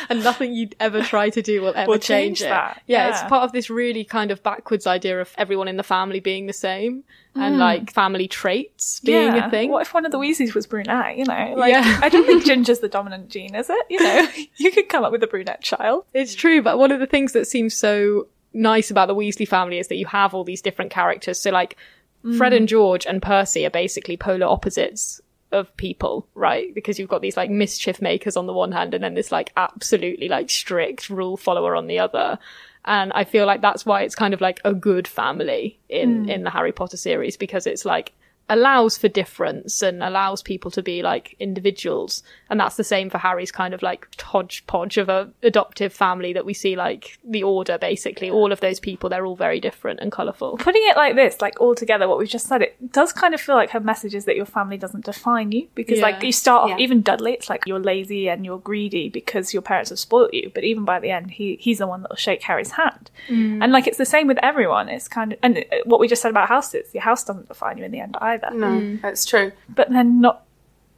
and nothing you'd ever try to do will ever we'll change, change it. That. Yeah, yeah, it's part of this really kind of backwards idea of everyone in the family being the same. And, mm. like, family traits being yeah. a thing. What if one of the Weasleys was brunette, you know? Like, yeah. I don't think ginger's the dominant gene, is it? You know, you could come up with a brunette child. It's true, but one of the things that seems so nice about the Weasley family is that you have all these different characters. So, like, mm. Fred and George and Percy are basically polar opposites of people, right? Because you've got these, like, mischief makers on the one hand, and then this, like, absolutely, like, strict rule follower on the other. And I feel like that's why it's kind of like a good family in, mm. in the Harry Potter series, because it's like allows for difference and allows people to be like individuals. And that's the same for Harry's kind of like hodgepodge of a adoptive family that we see, like the Order, basically. All of those people, they're all very different and colourful. Putting it like this, like all together, what we've just said, it does kind of feel like her message is that your family doesn't define you, because yeah. like you start off, yeah. even Dudley, it's like you're lazy and you're greedy because your parents have spoilt you. But even by the end, he he's the one that will shake Harry's hand. Mm. And like it's the same with everyone. It's kind of, and what we just said about houses, your house doesn't define you in the end either. Either. No, mm. that's true. But then not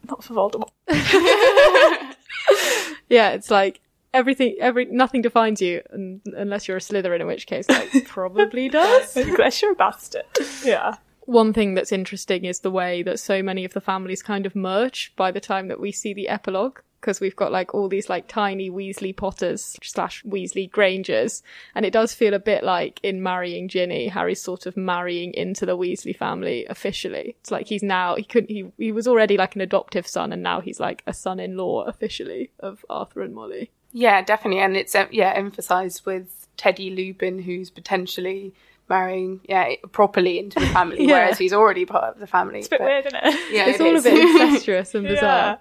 not for Voldemort. Yeah, it's like everything, every nothing defines you, and, unless you're a Slytherin, in which case, like, probably does. Unless you're a bastard. Yeah. one thing that's interesting is the way that so many of the families kind of merge by the time that we see the epilogue, because we've got like all these like tiny Weasley Potters slash Weasley Grangers, and it does feel a bit like in Marrying Ginny, Harry's sort of marrying into the Weasley family officially. It's like he's now he couldn't he, he was already like an adoptive son, and now he's like a son-in-law officially of Arthur and Molly. Yeah, definitely, and it's yeah emphasised with Teddy Lupin, who's potentially marrying yeah properly into the family, yeah. whereas he's already part of the family. It's a bit but, weird, isn't it? Yeah, it's it all is. a bit incestuous and bizarre. Yeah.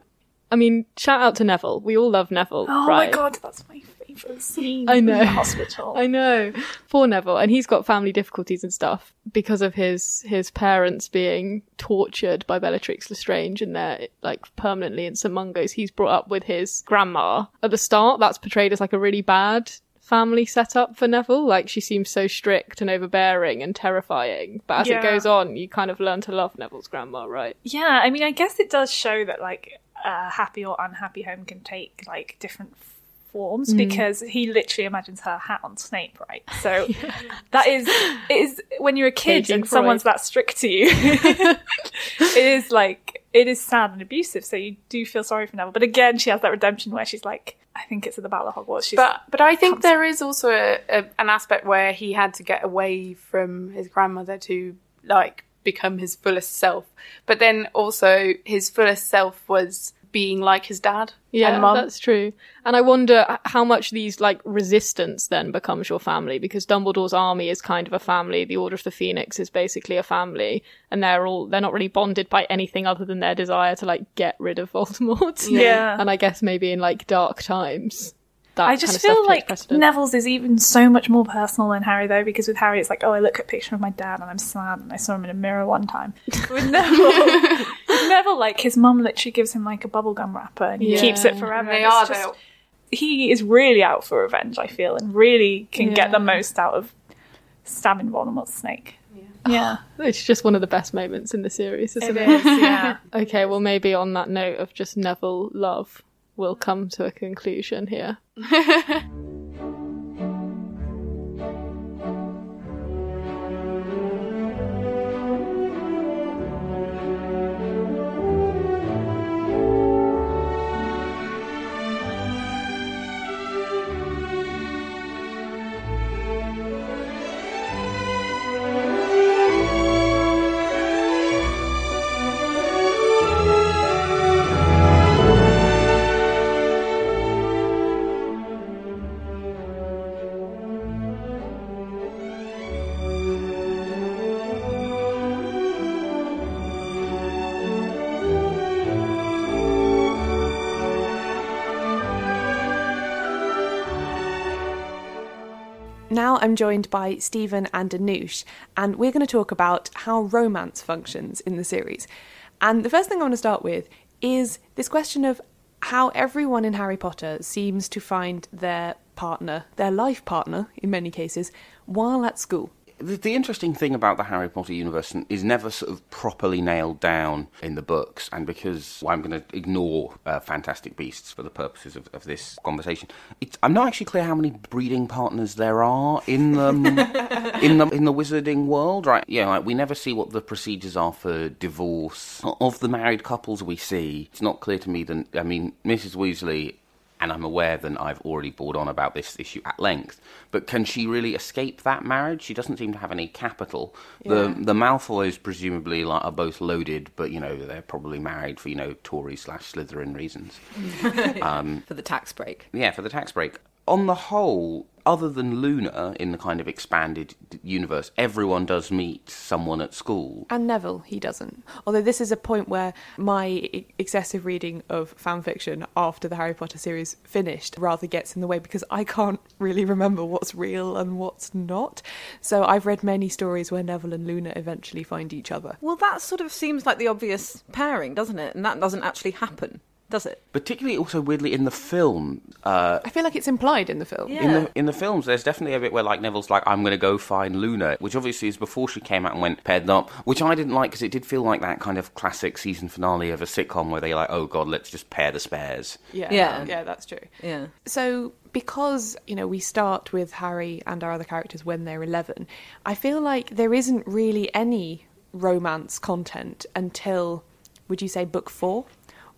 I mean, shout out to Neville. We all love Neville, oh right? My god, that's my favourite scene. I know. In the hospital. I know. Poor Neville. And he's got family difficulties and stuff because of his his parents being tortured by Bellatrix Lestrange, and they're like permanently in St Mungo's. He's brought up with his grandma. At the start, that's portrayed as like a really bad family setup for Neville. Like, she seems so strict and overbearing and terrifying, but as yeah. it goes on, you kind of learn to love Neville's grandma, right? Yeah, I mean, I guess it does show that like a happy or unhappy home can take like different forms, mm. because he literally imagines her hat on Snape, right? So yeah. that is it is when you're a kid Aging and Freud. Someone's that strict to you. It is like it is sad and abusive, so you do feel sorry for Neville. But again, she has that redemption where she's like, I think it's at the Battle of Hogwarts. She's but but I think there is also a, a, an aspect where he had to get away from his grandmother to like become his fullest self, but then also his fullest self was being like his dad yeah and mum. That's true, and I wonder how much these like resistance then becomes your family, because Dumbledore's army is kind of a family, the Order of the Phoenix is basically a family, and they're all they're not really bonded by anything other than their desire to like get rid of Voldemort. Yeah. And I guess maybe in like dark times That I just kind of feel like Neville's is even so much more personal than Harry, though, because with Harry it's like, oh, I look at a picture of my dad and I'm sad and I saw him in a mirror one time. With Neville, with Neville, like, his mum literally gives him like a bubblegum wrapper and he yeah. keeps it forever. They are just, though. He is really out for revenge, I feel, and really can yeah. get the most out of stabbing Voldemort's snake. Yeah. Oh, it's just one of the best moments in the series, isn't it? It is, yeah. Okay, well, maybe on that note of just Neville love, we'll come to a conclusion here. Now I'm joined by Stephen and Anoosh, and we're going to talk about how romance functions in the series. And the first thing I want to start with is this question of how everyone in Harry Potter seems to find their partner, their life partner in many cases, while at school. The interesting thing about the Harry Potter universe is never sort of properly nailed down in the books, and because well, I'm going to ignore uh, Fantastic Beasts for the purposes of, of this conversation, it's, I'm not actually clear how many breeding partners there are in the in the in the wizarding world, right? Yeah, like, we never see what the procedures are for divorce of the married couples we see. It's not clear to me that I mean, Missus Weasley. And I'm aware that I've already bored on about this issue at length. But can she really escape that marriage? She doesn't seem to have any capital. Yeah. The the Malfoys presumably like, are both loaded, but you know they're probably married for you know Tory slash Slytherin reasons. um, for the tax break. Yeah, for the tax break. On the whole, other than Luna in the kind of expanded universe, everyone does meet someone at school. And Neville, he doesn't. Although this is a point where my excessive reading of fanfiction after the Harry Potter series finished rather gets in the way, because I can't really remember what's real and what's not. So I've read many stories where Neville and Luna eventually find each other. Well, that sort of seems like the obvious pairing, doesn't it? And that doesn't actually happen. Does it? Particularly also weirdly in the film. Uh, I feel like it's implied in the film. Yeah. In the in the films, there's definitely a bit where like Neville's like, I'm going to go find Luna, which obviously is before she came out and went paired up, which I didn't like because it did feel like that kind of classic season finale of a sitcom where they're like, oh God, let's just pair the spares. Yeah, yeah, um, yeah that's true. Yeah. So because, you know, we start with Harry and our other characters when they're eleven, I feel like there isn't really any romance content until, would you say, book four?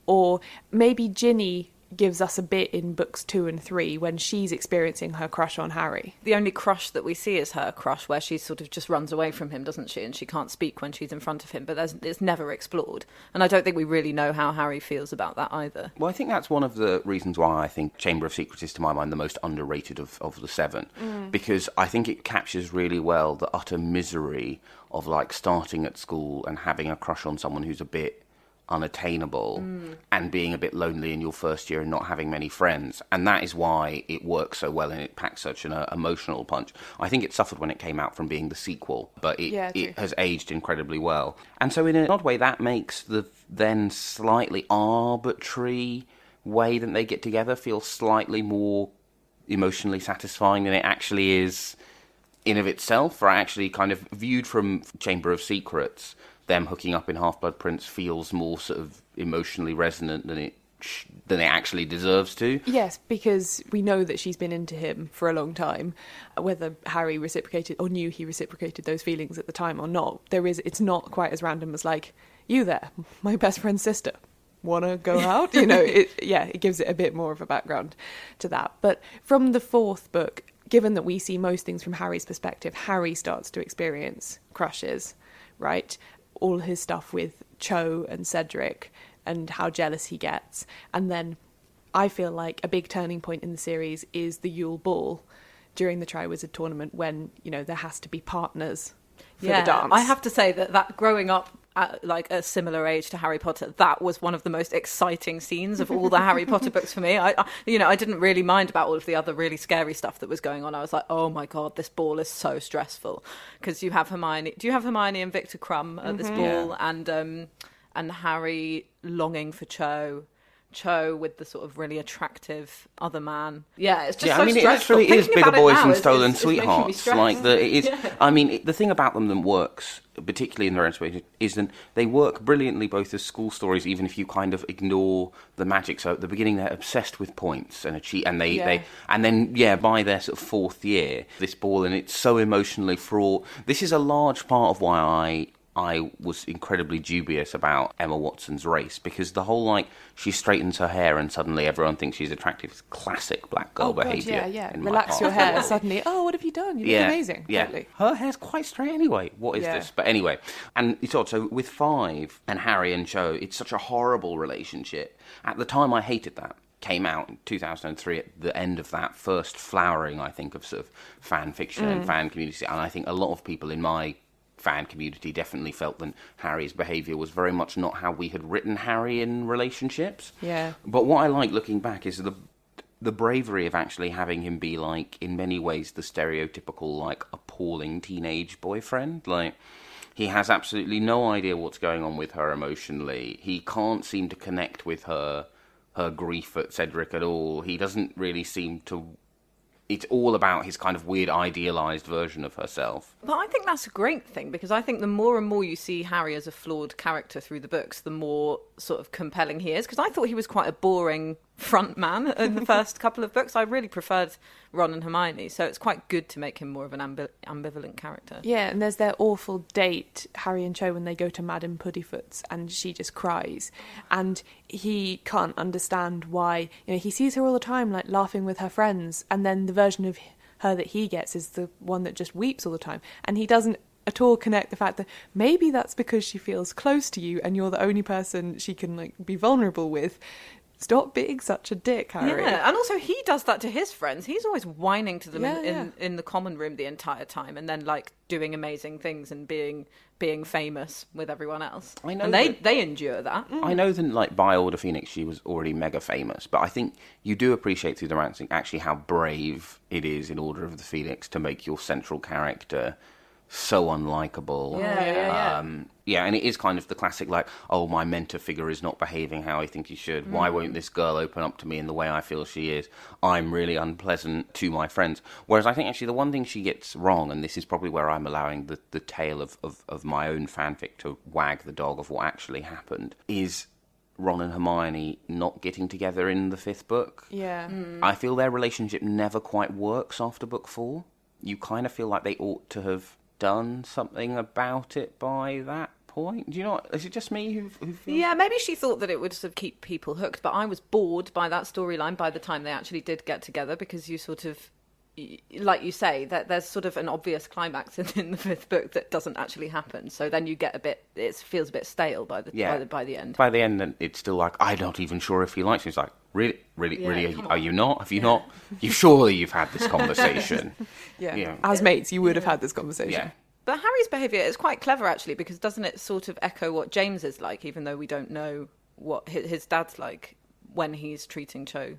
Or maybe Ginny gives us a bit in books two and three when she's experiencing her crush on Harry. The only crush that we see is her crush, where she sort of just runs away from him, doesn't she? And she can't speak when she's in front of him, but there's, it's never explored. And I don't think we really know how Harry feels about that either. Well, I think that's one of the reasons why I think Chamber of Secrets is, to my mind, the most underrated of, of the seven, mm. because I think it captures really well the utter misery of, like, starting at school and having a crush on someone who's a bit unattainable mm. and being a bit lonely in your first year and not having many friends. And that is why it works so well and it packs such an uh, emotional punch. I think it suffered when it came out from being the sequel, but it, yeah, it has aged incredibly well. And so in an odd way, that makes the then slightly arbitrary way that they get together feel slightly more emotionally satisfying than it actually is in of itself, or actually kind of viewed from Chamber of Secrets. Them hooking up in Half-Blood Prince feels more sort of emotionally resonant than it sh- than it actually deserves to. Yes, because we know that she's been into him for a long time. Whether Harry reciprocated or knew he reciprocated those feelings at the time or not, there is it's not quite as random as, like, you there, my best friend's sister, wanna go out? You know, it, yeah, it gives it a bit more of a background to that. But from the fourth book, given that we see most things from Harry's perspective, Harry starts to experience crushes, right? All his stuff with Cho and Cedric and how jealous he gets. And then I feel like a big turning point in the series is the Yule Ball during the Triwizard Tournament when, you know, there has to be partners for yeah, the dance. I have to say that, that growing up at like a similar age to Harry Potter, that was one of the most exciting scenes of all the Harry Potter books for me. I, I, you know, I didn't really mind about all of the other really scary stuff that was going on. I was like, oh my God, this ball is so stressful, because you have Hermione. Do you have Hermione and Victor Crumb at mm-hmm. this ball, yeah. and um, and Harry longing for Cho, Cho with the sort of really attractive other man. Yeah, it's just yeah, so I mean, stressful. It actually is Bigger Boys and Stolen is, Sweethearts. Like the it is. Yeah. I mean, it, the thing about them that works, particularly in their anticipation, is that they work brilliantly both as school stories, even if you kind of ignore the magic. So at the beginning, they're obsessed with points and achieve, and they, yeah. they and then yeah, by their sort of fourth year, this ball, and it's so emotionally fraught. This is a large part of why I I was incredibly dubious about Emma Watson's race, because the whole, like, she straightens her hair and suddenly everyone thinks she's attractive is classic black girl oh, behaviour. Yeah, yeah. Relax your hair suddenly. Oh, what have you done? You yeah, look amazing. Yeah. Totally. Her hair's quite straight anyway. What is yeah. this? But anyway, and it's odd. So with five and Harry and Cho, it's such a horrible relationship. At the time, I hated that. Came out in two thousand three at the end of that first flowering, I think, of sort of fan fiction mm. and fan community. And I think a lot of people in my fan community definitely felt that Harry's behaviour was very much not how we had written Harry in relationships. Yeah. But what I like looking back is the the bravery of actually having him be, like, in many ways the stereotypical, like, appalling teenage boyfriend. Like, he has absolutely no idea what's going on with her emotionally. He can't seem to connect with her her grief at Cedric at all. He doesn't really seem to... It's all about his kind of weird, idealised version of herself. But I think that's a great thing, because I think the more and more you see Harry as a flawed character through the books, the more sort of compelling he is. Because I thought he was quite a boring front man in the first couple of books. I really preferred Ron and Hermione, so it's quite good to make him more of an ambi- ambivalent character. Yeah, and there's their awful date, Harry and Cho, when they go to Madame Puddifoot's and she just cries, and he can't understand why. You know, he sees her all the time, like, laughing with her friends, and then the version of her that he gets is the one that just weeps all the time, and he doesn't at all connect the fact that maybe that's because she feels close to you and you're the only person she can, like, be vulnerable with. Stop being such a dick, Harry. Yeah, and also he does that to his friends. He's always whining to them yeah, in, yeah. in in the common room the entire time, and then, like, doing amazing things and being being famous with everyone else. I know, and they, that, they endure that. Mm. I know that, like, by Order Phoenix she was already mega famous, but I think you do appreciate through the ranting actually how brave it is in Order of the Phoenix to make your central character so unlikable. Yeah, yeah, um, yeah. Yeah, and it is kind of the classic, like, oh, my mentor figure is not behaving how I think he should. Mm. Why won't this girl open up to me in the way I feel she is? I'm really unpleasant to my friends. Whereas I think actually the one thing she gets wrong, and this is probably where I'm allowing the, the tale of, of, of my own fanfic to wag the dog of what actually happened, is Ron and Hermione not getting together in the fifth book. Yeah. Mm. I feel their relationship never quite works after book four. You kind of feel like they ought to have done something about it by that point. Do you know what, is it just me who, who feels... Yeah, maybe she thought that it would sort of keep people hooked, but I was bored by that storyline by the time they actually did get together, because you sort of, like you say, that there's sort of an obvious climax in, in the fifth book that doesn't actually happen. So then you get a bit, it feels a bit stale by the yeah. by the by the end. By the end, and it's still like, I'm not even sure if he likes me. It's like, really, really, yeah, really, are you, are you not? Have you yeah. not? You surely you've had this conversation. yeah. yeah, as mates, you would have had this conversation. Yeah. But Harry's behaviour is quite clever actually, because doesn't it sort of echo what James is like, even though we don't know what his, his dad's like when he's treating Cho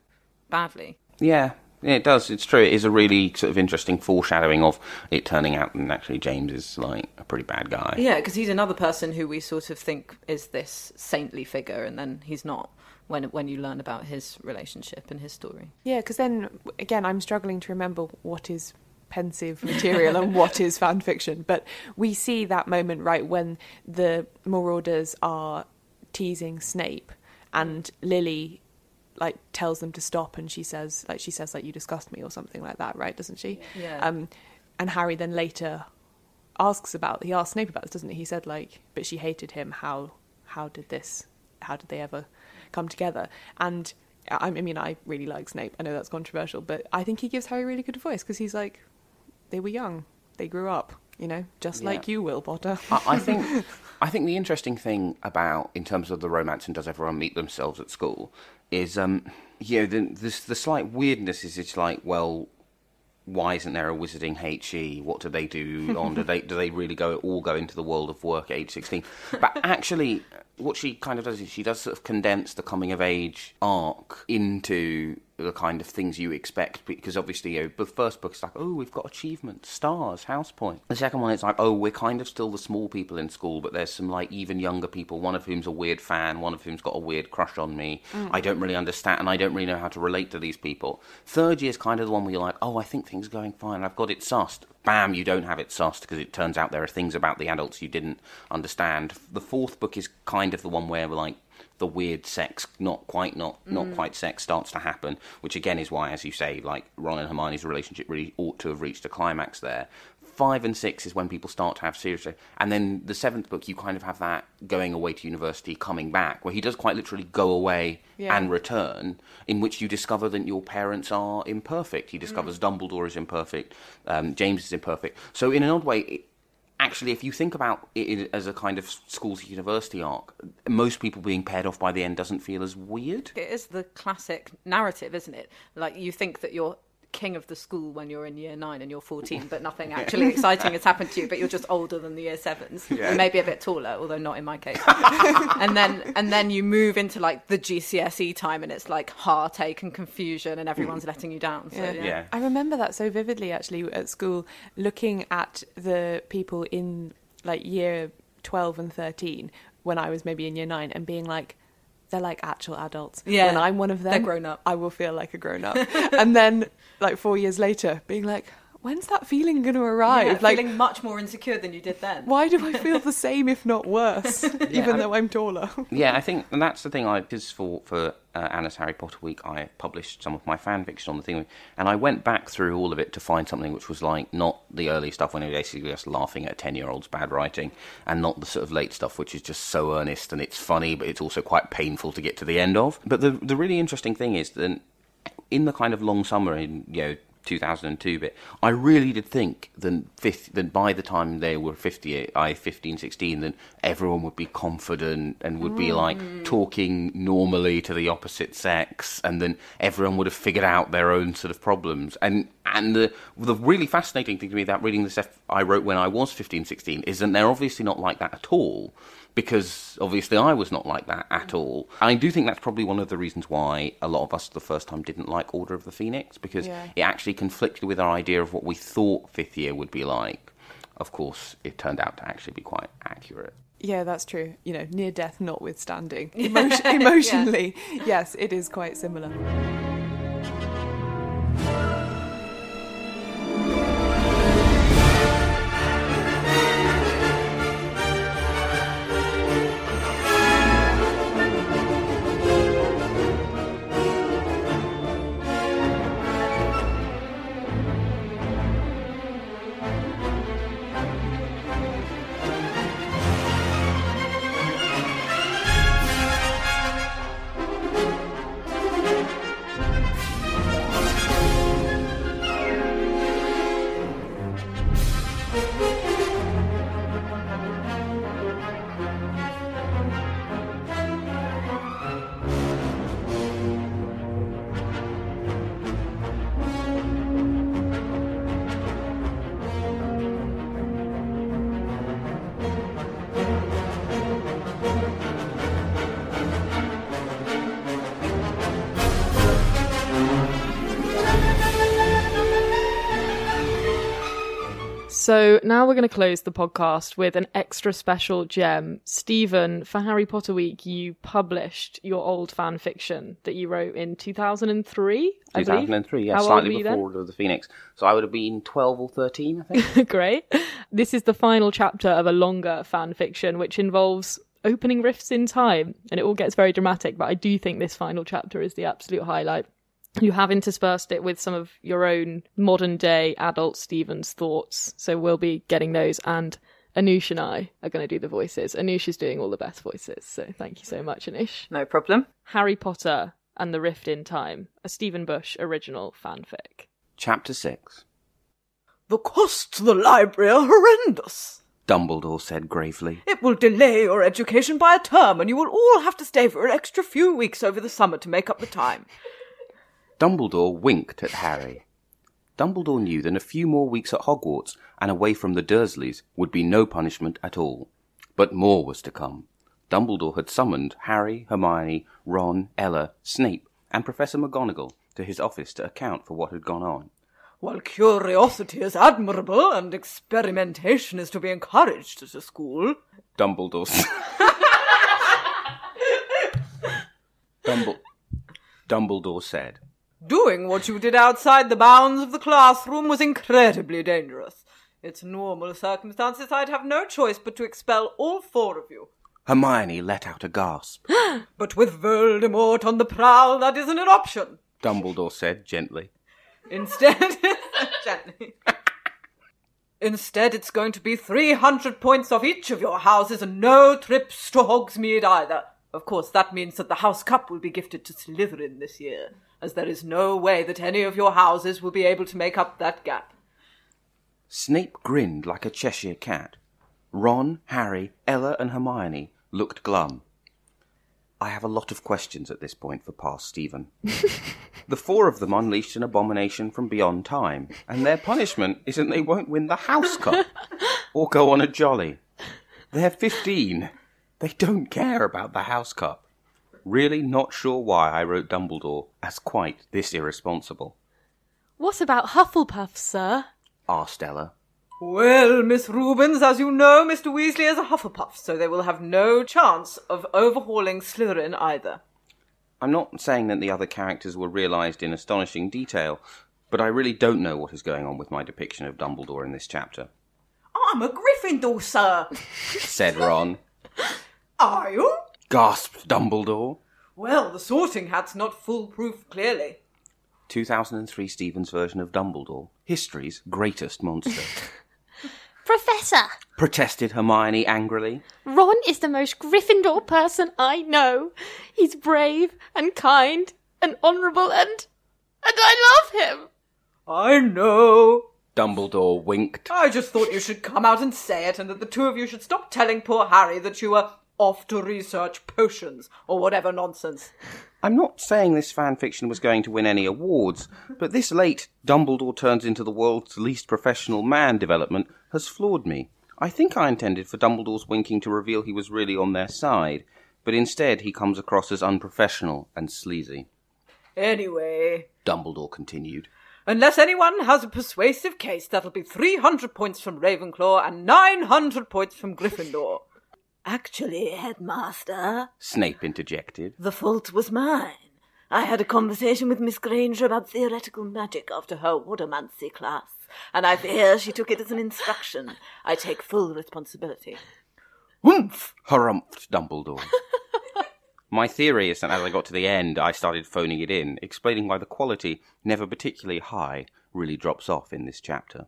badly. Yeah. Yeah, it does. It's true. It is a really sort of interesting foreshadowing of it turning out that actually James is like a pretty bad guy. Yeah, because he's another person who we sort of think is this saintly figure, and then he's not when when you learn about his relationship and his story. Yeah, because then again, I'm struggling to remember what is pensive material and what is fan fiction. But we see that moment right when the Marauders are teasing Snape, and Lily like tells them to stop, and she says like she says like you disgust me or something like that, right, doesn't she? Yeah. Um and Harry then later asks about he asked Snape about this, doesn't he? He said like, but she hated him, how how did this how did they ever come together? And I, I mean I really like Snape, I know that's controversial, but I think he gives Harry a really good voice, because he's like, they were young, they grew up, you know, just yeah. like you will, Potter. I, I think I think the interesting thing about, in terms of the romance and does everyone meet themselves at school, is, um, you know, the, the, the slight weirdness is it's like, well, why isn't there a wizarding H E? What do they do on? do they do they really go all go into the world of work at age sixteen? But actually, what she kind of does is she does sort of condense the coming of age arc into the kind of things you expect, because obviously, you know, the first book is like, oh, we've got achievements, stars, house point. The second one is like, oh, we're kind of still the small people in school, but there's some like even younger people, one of whom's a weird fan, one of whom's got a weird crush on me. Mm-hmm. I don't really understand, and I don't really know how to relate to these people. Third year is kind of the one where you're like, oh, I think things are going fine, I've got it sussed. Bam, you don't have it sussed, because it turns out there are things about the adults you didn't understand. The fourth book is kind of the one where we're like, the weird sex, not quite, not not mm. quite sex, starts to happen, which again is why, as you say, like Ron and Hermione's relationship really ought to have reached a climax there. Five and six is when people start to have serious, and then the seventh book, you kind of have that going away to university, coming back, where he does quite literally go away yeah. and return, in which you discover that your parents are imperfect. He discovers mm. Dumbledore is imperfect, um, James is imperfect. So in an odd way, it, actually, if you think about it as a kind of school to university arc, most people being paired off by the end doesn't feel as weird. It is the classic narrative, isn't it? Like, you think that you're king of the school when you're in year nine and you're fourteen, but nothing actually exciting has happened to you, but you're just older than the year sevens. Yeah. And maybe a bit taller, although not in my case. and then and then you move into, like, the G C S E time, and it's, like, heartache and confusion, and everyone's mm. letting you down. So, yeah. Yeah. yeah, I remember that so vividly, actually, at school, looking at the people in, like, year twelve and thirteen, when I was maybe in year nine, and being like, they're like actual adults. Yeah. When I'm one of them, they're grown up. I will feel like a grown up. And then, like, four years later, being like, when's that feeling going to arrive? Yeah, like, feeling much more insecure than you did then. Why do I feel the same, if not worse, yeah, even I, though I'm taller? Yeah, I think, and that's the thing, I because for, for uh, Anna's Harry Potter Week, I published some of my fan fiction on the thing, and I went back through all of it to find something which was, like, not the early stuff when it was basically just laughing at ten-year-olds' bad writing, and not the sort of late stuff which is just so earnest and it's funny, but it's also quite painful to get to the end of. But the, the really interesting thing is that in the kind of long summer in, you know, two thousand two bit, I really did think that fifth that by the time they were fifteen, sixteen, then everyone would be confident and would mm. be like talking normally to the opposite sex, and then everyone would have figured out their own sort of problems. And and the the really fascinating thing to me about reading the stuff I wrote when I was fifteen, sixteen is that they're obviously not like that at all, because obviously I was not like that at all. I do think that's probably one of the reasons why a lot of us the first time didn't like Order of the Phoenix, because yeah. it actually conflicted with our idea of what we thought fifth year would be like. Of course, it turned out to actually be quite accurate. Yeah, that's true. You know, near death notwithstanding. Emot- emotionally, yeah. Yes, it is quite similar. So now we're going to close the podcast with an extra special gem. Stephen, for Harry Potter Week, you published your old fan fiction that you wrote in two thousand three, I believe. two thousand three, yeah, How slightly before Order of the Phoenix. So I would have been twelve or thirteen, I think. Great. This is the final chapter of a longer fan fiction, which involves opening rifts in time, and it all gets very dramatic, but I do think this final chapter is the absolute highlight. You have interspersed it with some of your own modern day adult Stephen's thoughts. So we'll be getting those. And Anoosh and I are going to do the voices. Anoosh is doing all the best voices. So thank you so much, Anoosh. No problem. Harry Potter and the Rift in Time, a Stephen Bush original fanfic. Chapter six. The cost to the library are horrendous, Dumbledore said gravely. It will delay your education by a term, and you will all have to stay for an extra few weeks over the summer to make up the time. Dumbledore winked at Harry. Dumbledore knew that in a few more weeks at Hogwarts and away from the Dursleys would be no punishment at all. But more was to come. Dumbledore had summoned Harry, Hermione, Ron, Ella, Snape and Professor McGonagall to his office to account for what had gone on. While curiosity is admirable and experimentation is to be encouraged at a school, Dumbledore... Dumbledore... Dumbledore said. Doing what you did outside the bounds of the classroom was incredibly dangerous. In normal circumstances, I'd have no choice but to expel all four of you. Hermione let out a gasp. But with Voldemort on the prowl, that isn't an option, Dumbledore said gently. Instead, gently. Instead, it's going to be three hundred points off each of your houses and no trips to Hogsmeade either. Of course, that means that the House Cup will be gifted to Slytherin this year, as there is no way that any of your houses will be able to make up that gap. Snape grinned like a Cheshire cat. Ron, Harry, Ella and Hermione looked glum. I have a lot of questions at this point for past Stephen. The four of them unleashed an abomination from beyond time, and their punishment isn't they won't win the House Cup or go on a jolly. They're fifteen. They don't care about the House Cup. Really not sure why I wrote Dumbledore as quite this irresponsible. What about Hufflepuff, sir? Asked Ella. Well, Miss Rubens, as you know, Mister Weasley is a Hufflepuff, so they will have no chance of overhauling Slytherin either. I'm not saying that the other characters were realised in astonishing detail, but I really don't know what is going on with my depiction of Dumbledore in this chapter. I'm a Gryffindor, sir, said Ron. Are you? Gasped Dumbledore. Well, the sorting hat's not foolproof, clearly. two thousand three Stephen's version of Dumbledore, history's greatest monster. Professor! Protested Hermione angrily. Ron is the most Gryffindor person I know. He's brave and kind and honourable and... and I love him! I know... Dumbledore winked. I just thought you should come out and say it, and that the two of you should stop telling poor Harry that you were off to research potions or whatever nonsense. I'm not saying this fanfiction was going to win any awards, but this late Dumbledore turns into the world's least professional man development has floored me. I think I intended for Dumbledore's winking to reveal he was really on their side, but instead he comes across as unprofessional and sleazy. Anyway, Dumbledore continued. Unless anyone has a persuasive case, that'll be three hundred points from Ravenclaw and nine hundred points from Gryffindor. Actually, Headmaster, Snape interjected, the fault was mine. I had a conversation with Miss Granger about theoretical magic after her Watermancy class, and I fear she took it as an instruction. I take full responsibility. Humph, harumphed Dumbledore. My theory is that as I got to the end, I started phoning it in, explaining why the quality, never particularly high, really drops off in this chapter.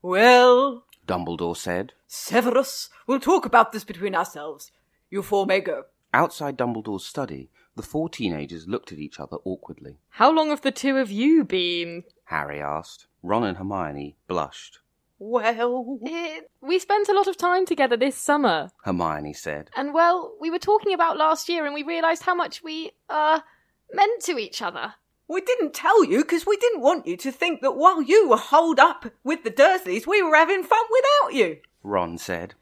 Well, Dumbledore said, Severus, we'll talk about this between ourselves. You four may go. Outside Dumbledore's study, the four teenagers looked at each other awkwardly. How long have the two of you been? Harry asked. Ron and Hermione blushed. Well... It, we spent a lot of time together this summer, Hermione said. And, well, we were talking about last year and we realised how much we, uh, meant to each other. We didn't tell you because we didn't want you to think that while you were holed up with the Dursleys, we were having fun without you, Ron said.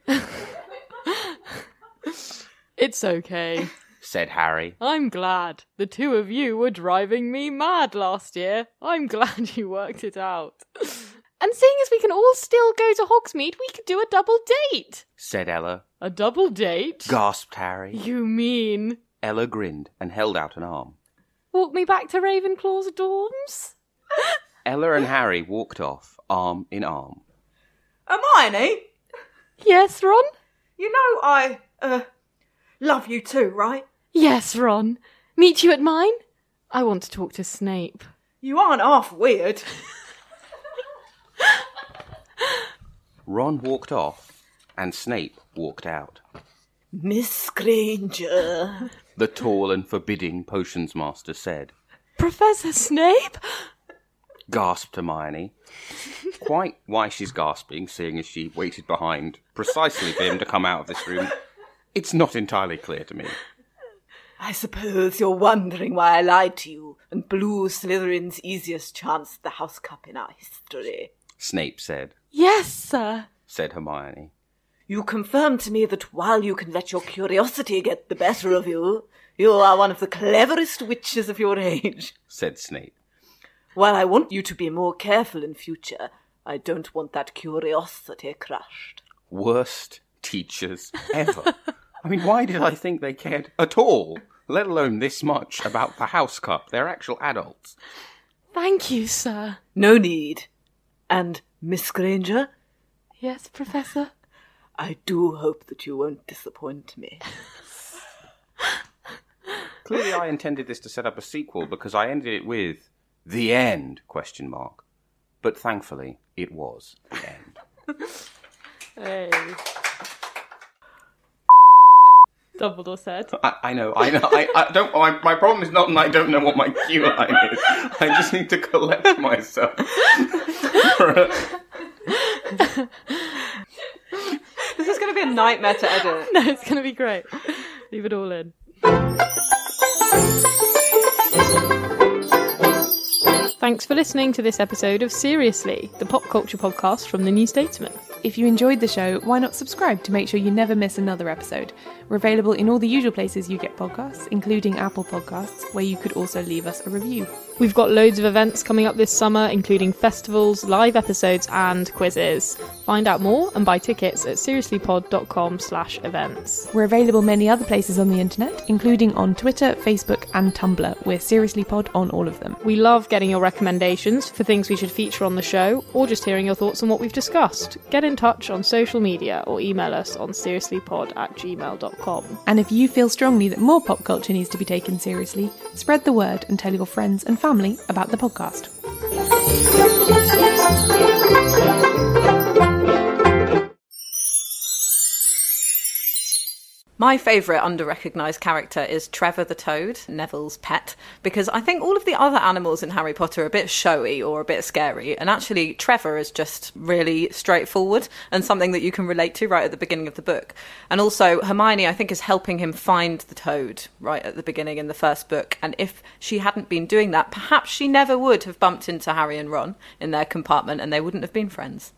It's okay, said Harry. I'm glad. The two of you were driving me mad last year. I'm glad you worked it out. And seeing as we can all still go to Hogsmeade, we could do a double date, said Ella. A double date? Gasped Harry. You mean... Ella grinned and held out an arm. Walk me back to Ravenclaw's dorms? Ella and Harry walked off, arm in arm. Hermione? Yes, Ron? You know I, uh, love you too, right? Yes, Ron. Meet you at mine? I want to talk to Snape. You aren't half weird. Ron walked off, and Snape walked out. Miss Granger, the tall and forbidding potions master said. Professor Snape? Gasped Hermione. Quite why she's gasping, seeing as she waited behind precisely for him to come out of this room, it's not entirely clear to me. I suppose you're wondering why I lied to you and blew Slytherin's easiest chance at the House Cup in our history, Snape said. Yes, sir, said Hermione. You confirm to me that while you can let your curiosity get the better of you, you are one of the cleverest witches of your age, said Snape. While I want you to be more careful in future, I don't want that curiosity crushed. Worst teachers ever. I mean, why did I think they cared at all, let alone this much about the House Cup? They're actual adults. Thank you, sir. No need. And Miss Granger? Yes, Professor? I do hope that you won't disappoint me. Clearly I intended this to set up a sequel because I ended it with the end, question mark. But thankfully, it was the end. Hey. Dumbledore said. I, I know, I know. I, I don't. My, my problem is not that I don't know what my cue line is. I just need to collect myself. This is going to be a nightmare to edit. No, it's going to be great. Leave it all in. Thanks for listening to this episode of Seriously, the pop culture podcast from the New Statesman. If you enjoyed the show, why not subscribe to make sure you never miss another episode? We're available in all the usual places you get podcasts, including Apple Podcasts, where you could also leave us a review. We've got loads of events coming up this summer, including festivals, live episodes, and quizzes. Find out more and buy tickets at seriouslypod.com slash events. We're available many other places on the internet, including on Twitter, Facebook, and Tumblr. We're seriouslypod on all of them. We love getting your recommendations for things we should feature on the show, or just hearing your thoughts on what we've discussed. Get in touch on social media or email us on seriouslypod at gmail dot com. And if you feel strongly that more pop culture needs to be taken seriously, spread the word and tell your friends and family about the podcast. My favourite under-recognised character is Trevor the Toad, Neville's pet, because I think all of the other animals in Harry Potter are a bit showy or a bit scary, and actually Trevor is just really straightforward and something that you can relate to right at the beginning of the book. And also Hermione, I think, is helping him find the Toad right at the beginning in the first book, and if she hadn't been doing that, perhaps she never would have bumped into Harry and Ron in their compartment and they wouldn't have been friends.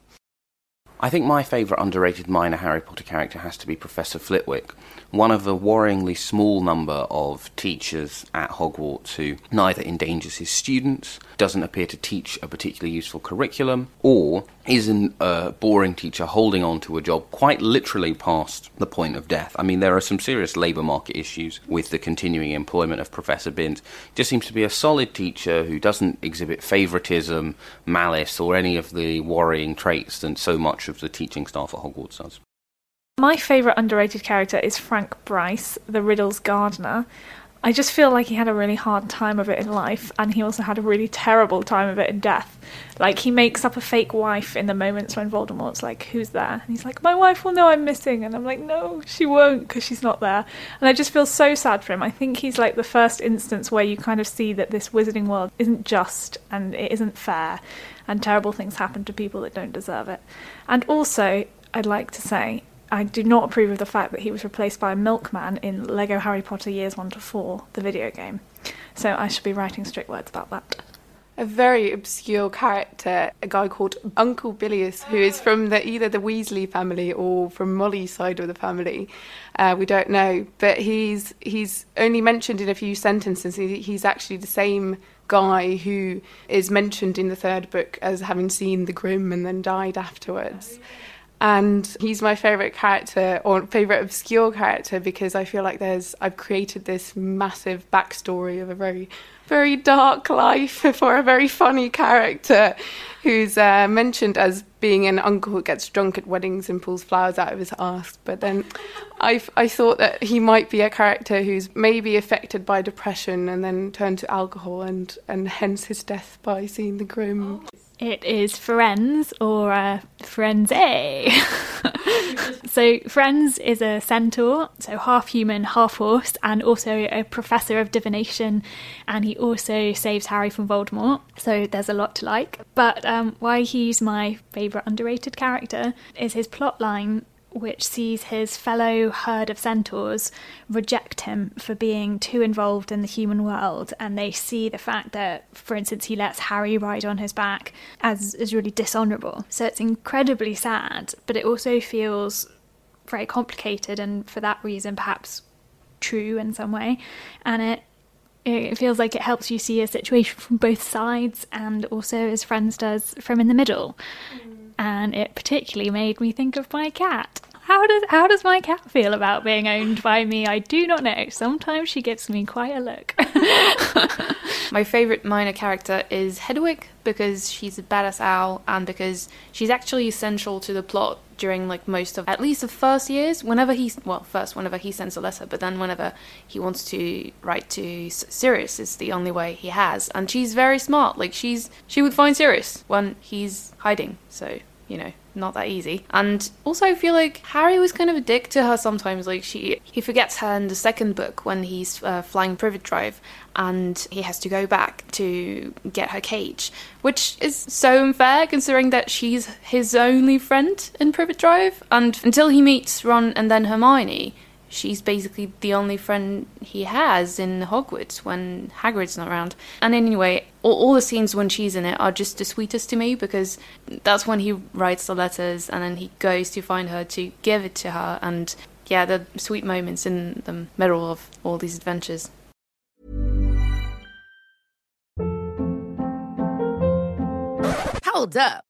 I think my favourite underrated minor Harry Potter character has to be Professor Flitwick, one of the worryingly small number of teachers at Hogwarts who neither endangers his students, doesn't appear to teach a particularly useful curriculum, or isn't a boring teacher holding on to a job quite literally past the point of death. I mean, there are some serious labour market issues with the continuing employment of Professor Binns. Just seems to be a solid teacher who doesn't exhibit favouritism, malice, or any of the worrying traits that so much of the teaching staff at Hogwarts does. My favourite underrated character is Frank Brice, the Riddle's gardener. I just feel like he had a really hard time of it in life, and he also had a really terrible time of it in death. Like, he makes up a fake wife in the moments when Voldemort's like, who's there? And he's like, my wife will know I'm missing. And I'm like, no, she won't, because she's not there. And I just feel so sad for him. I think he's like the first instance where you kind of see that this wizarding world isn't just, and it isn't fair, and terrible things happen to people that don't deserve it. And also, I'd like to say, I do not approve of the fact that he was replaced by a milkman in Lego Harry Potter years one to four, the video game. So I should be writing strict words about that. a very obscure character, a guy called Uncle Bilious, who is from the, either the Weasley family or from Molly's side of the family. Uh, we don't know, but he's he's only mentioned in a few sentences. He's actually the same guy who is mentioned in the third book as having seen the Grimm and then died afterwards. And he's my favourite character, or favourite obscure character, because I feel like there's I've created this massive backstory of a very, very dark life for a very funny character who's uh, mentioned as being an uncle who gets drunk at weddings and pulls flowers out of his arse. But then I, I thought that he might be a character who's maybe affected by depression and then turned to alcohol and, and hence his death by seeing the Grimm. Oh. It is Friends, or uh, Frenzy. So Friends is a centaur, so half human, half horse, and also a professor of divination, and he also saves Harry from Voldemort, so there's a lot to like. But um, why he's my favourite underrated character is his plotline, which sees his fellow herd of centaurs reject him for being too involved in the human world, and they see the fact that, for instance, he lets Harry ride on his back as is really dishonourable. So it's incredibly sad, but it also feels very complicated and for that reason perhaps true in some way, and it it feels like it helps you see a situation from both sides and also, as Friends does, from in the middle. Mm. And it particularly made me think of my cat. How does how does my cat feel about being owned by me? I do not know. Sometimes she gives me quite a look. My favourite minor character is Hedwig, because she's a badass owl and because she's actually essential to the plot during like most of, at least the first years, whenever he, well, first whenever he sends a letter, but then whenever he wants to write to Sirius, it's the only way he has. And she's very smart. Like she's, she would find Sirius when he's hiding, so, you know, not that easy. And also I feel like Harry was kind of a dick to her sometimes. Like she he forgets her in the second book when he's uh, flying Privet Drive and he has to go back to get her cage, which is so unfair considering that she's his only friend in Privet Drive, and until he meets Ron and then Hermione, she's basically the only friend he has in Hogwarts when Hagrid's not around. And anyway, all, all the scenes when she's in it are just the sweetest to me, because that's when he writes the letters and then he goes to find her to give it to her. And yeah, the sweet moments in the middle of all these adventures. Hold up.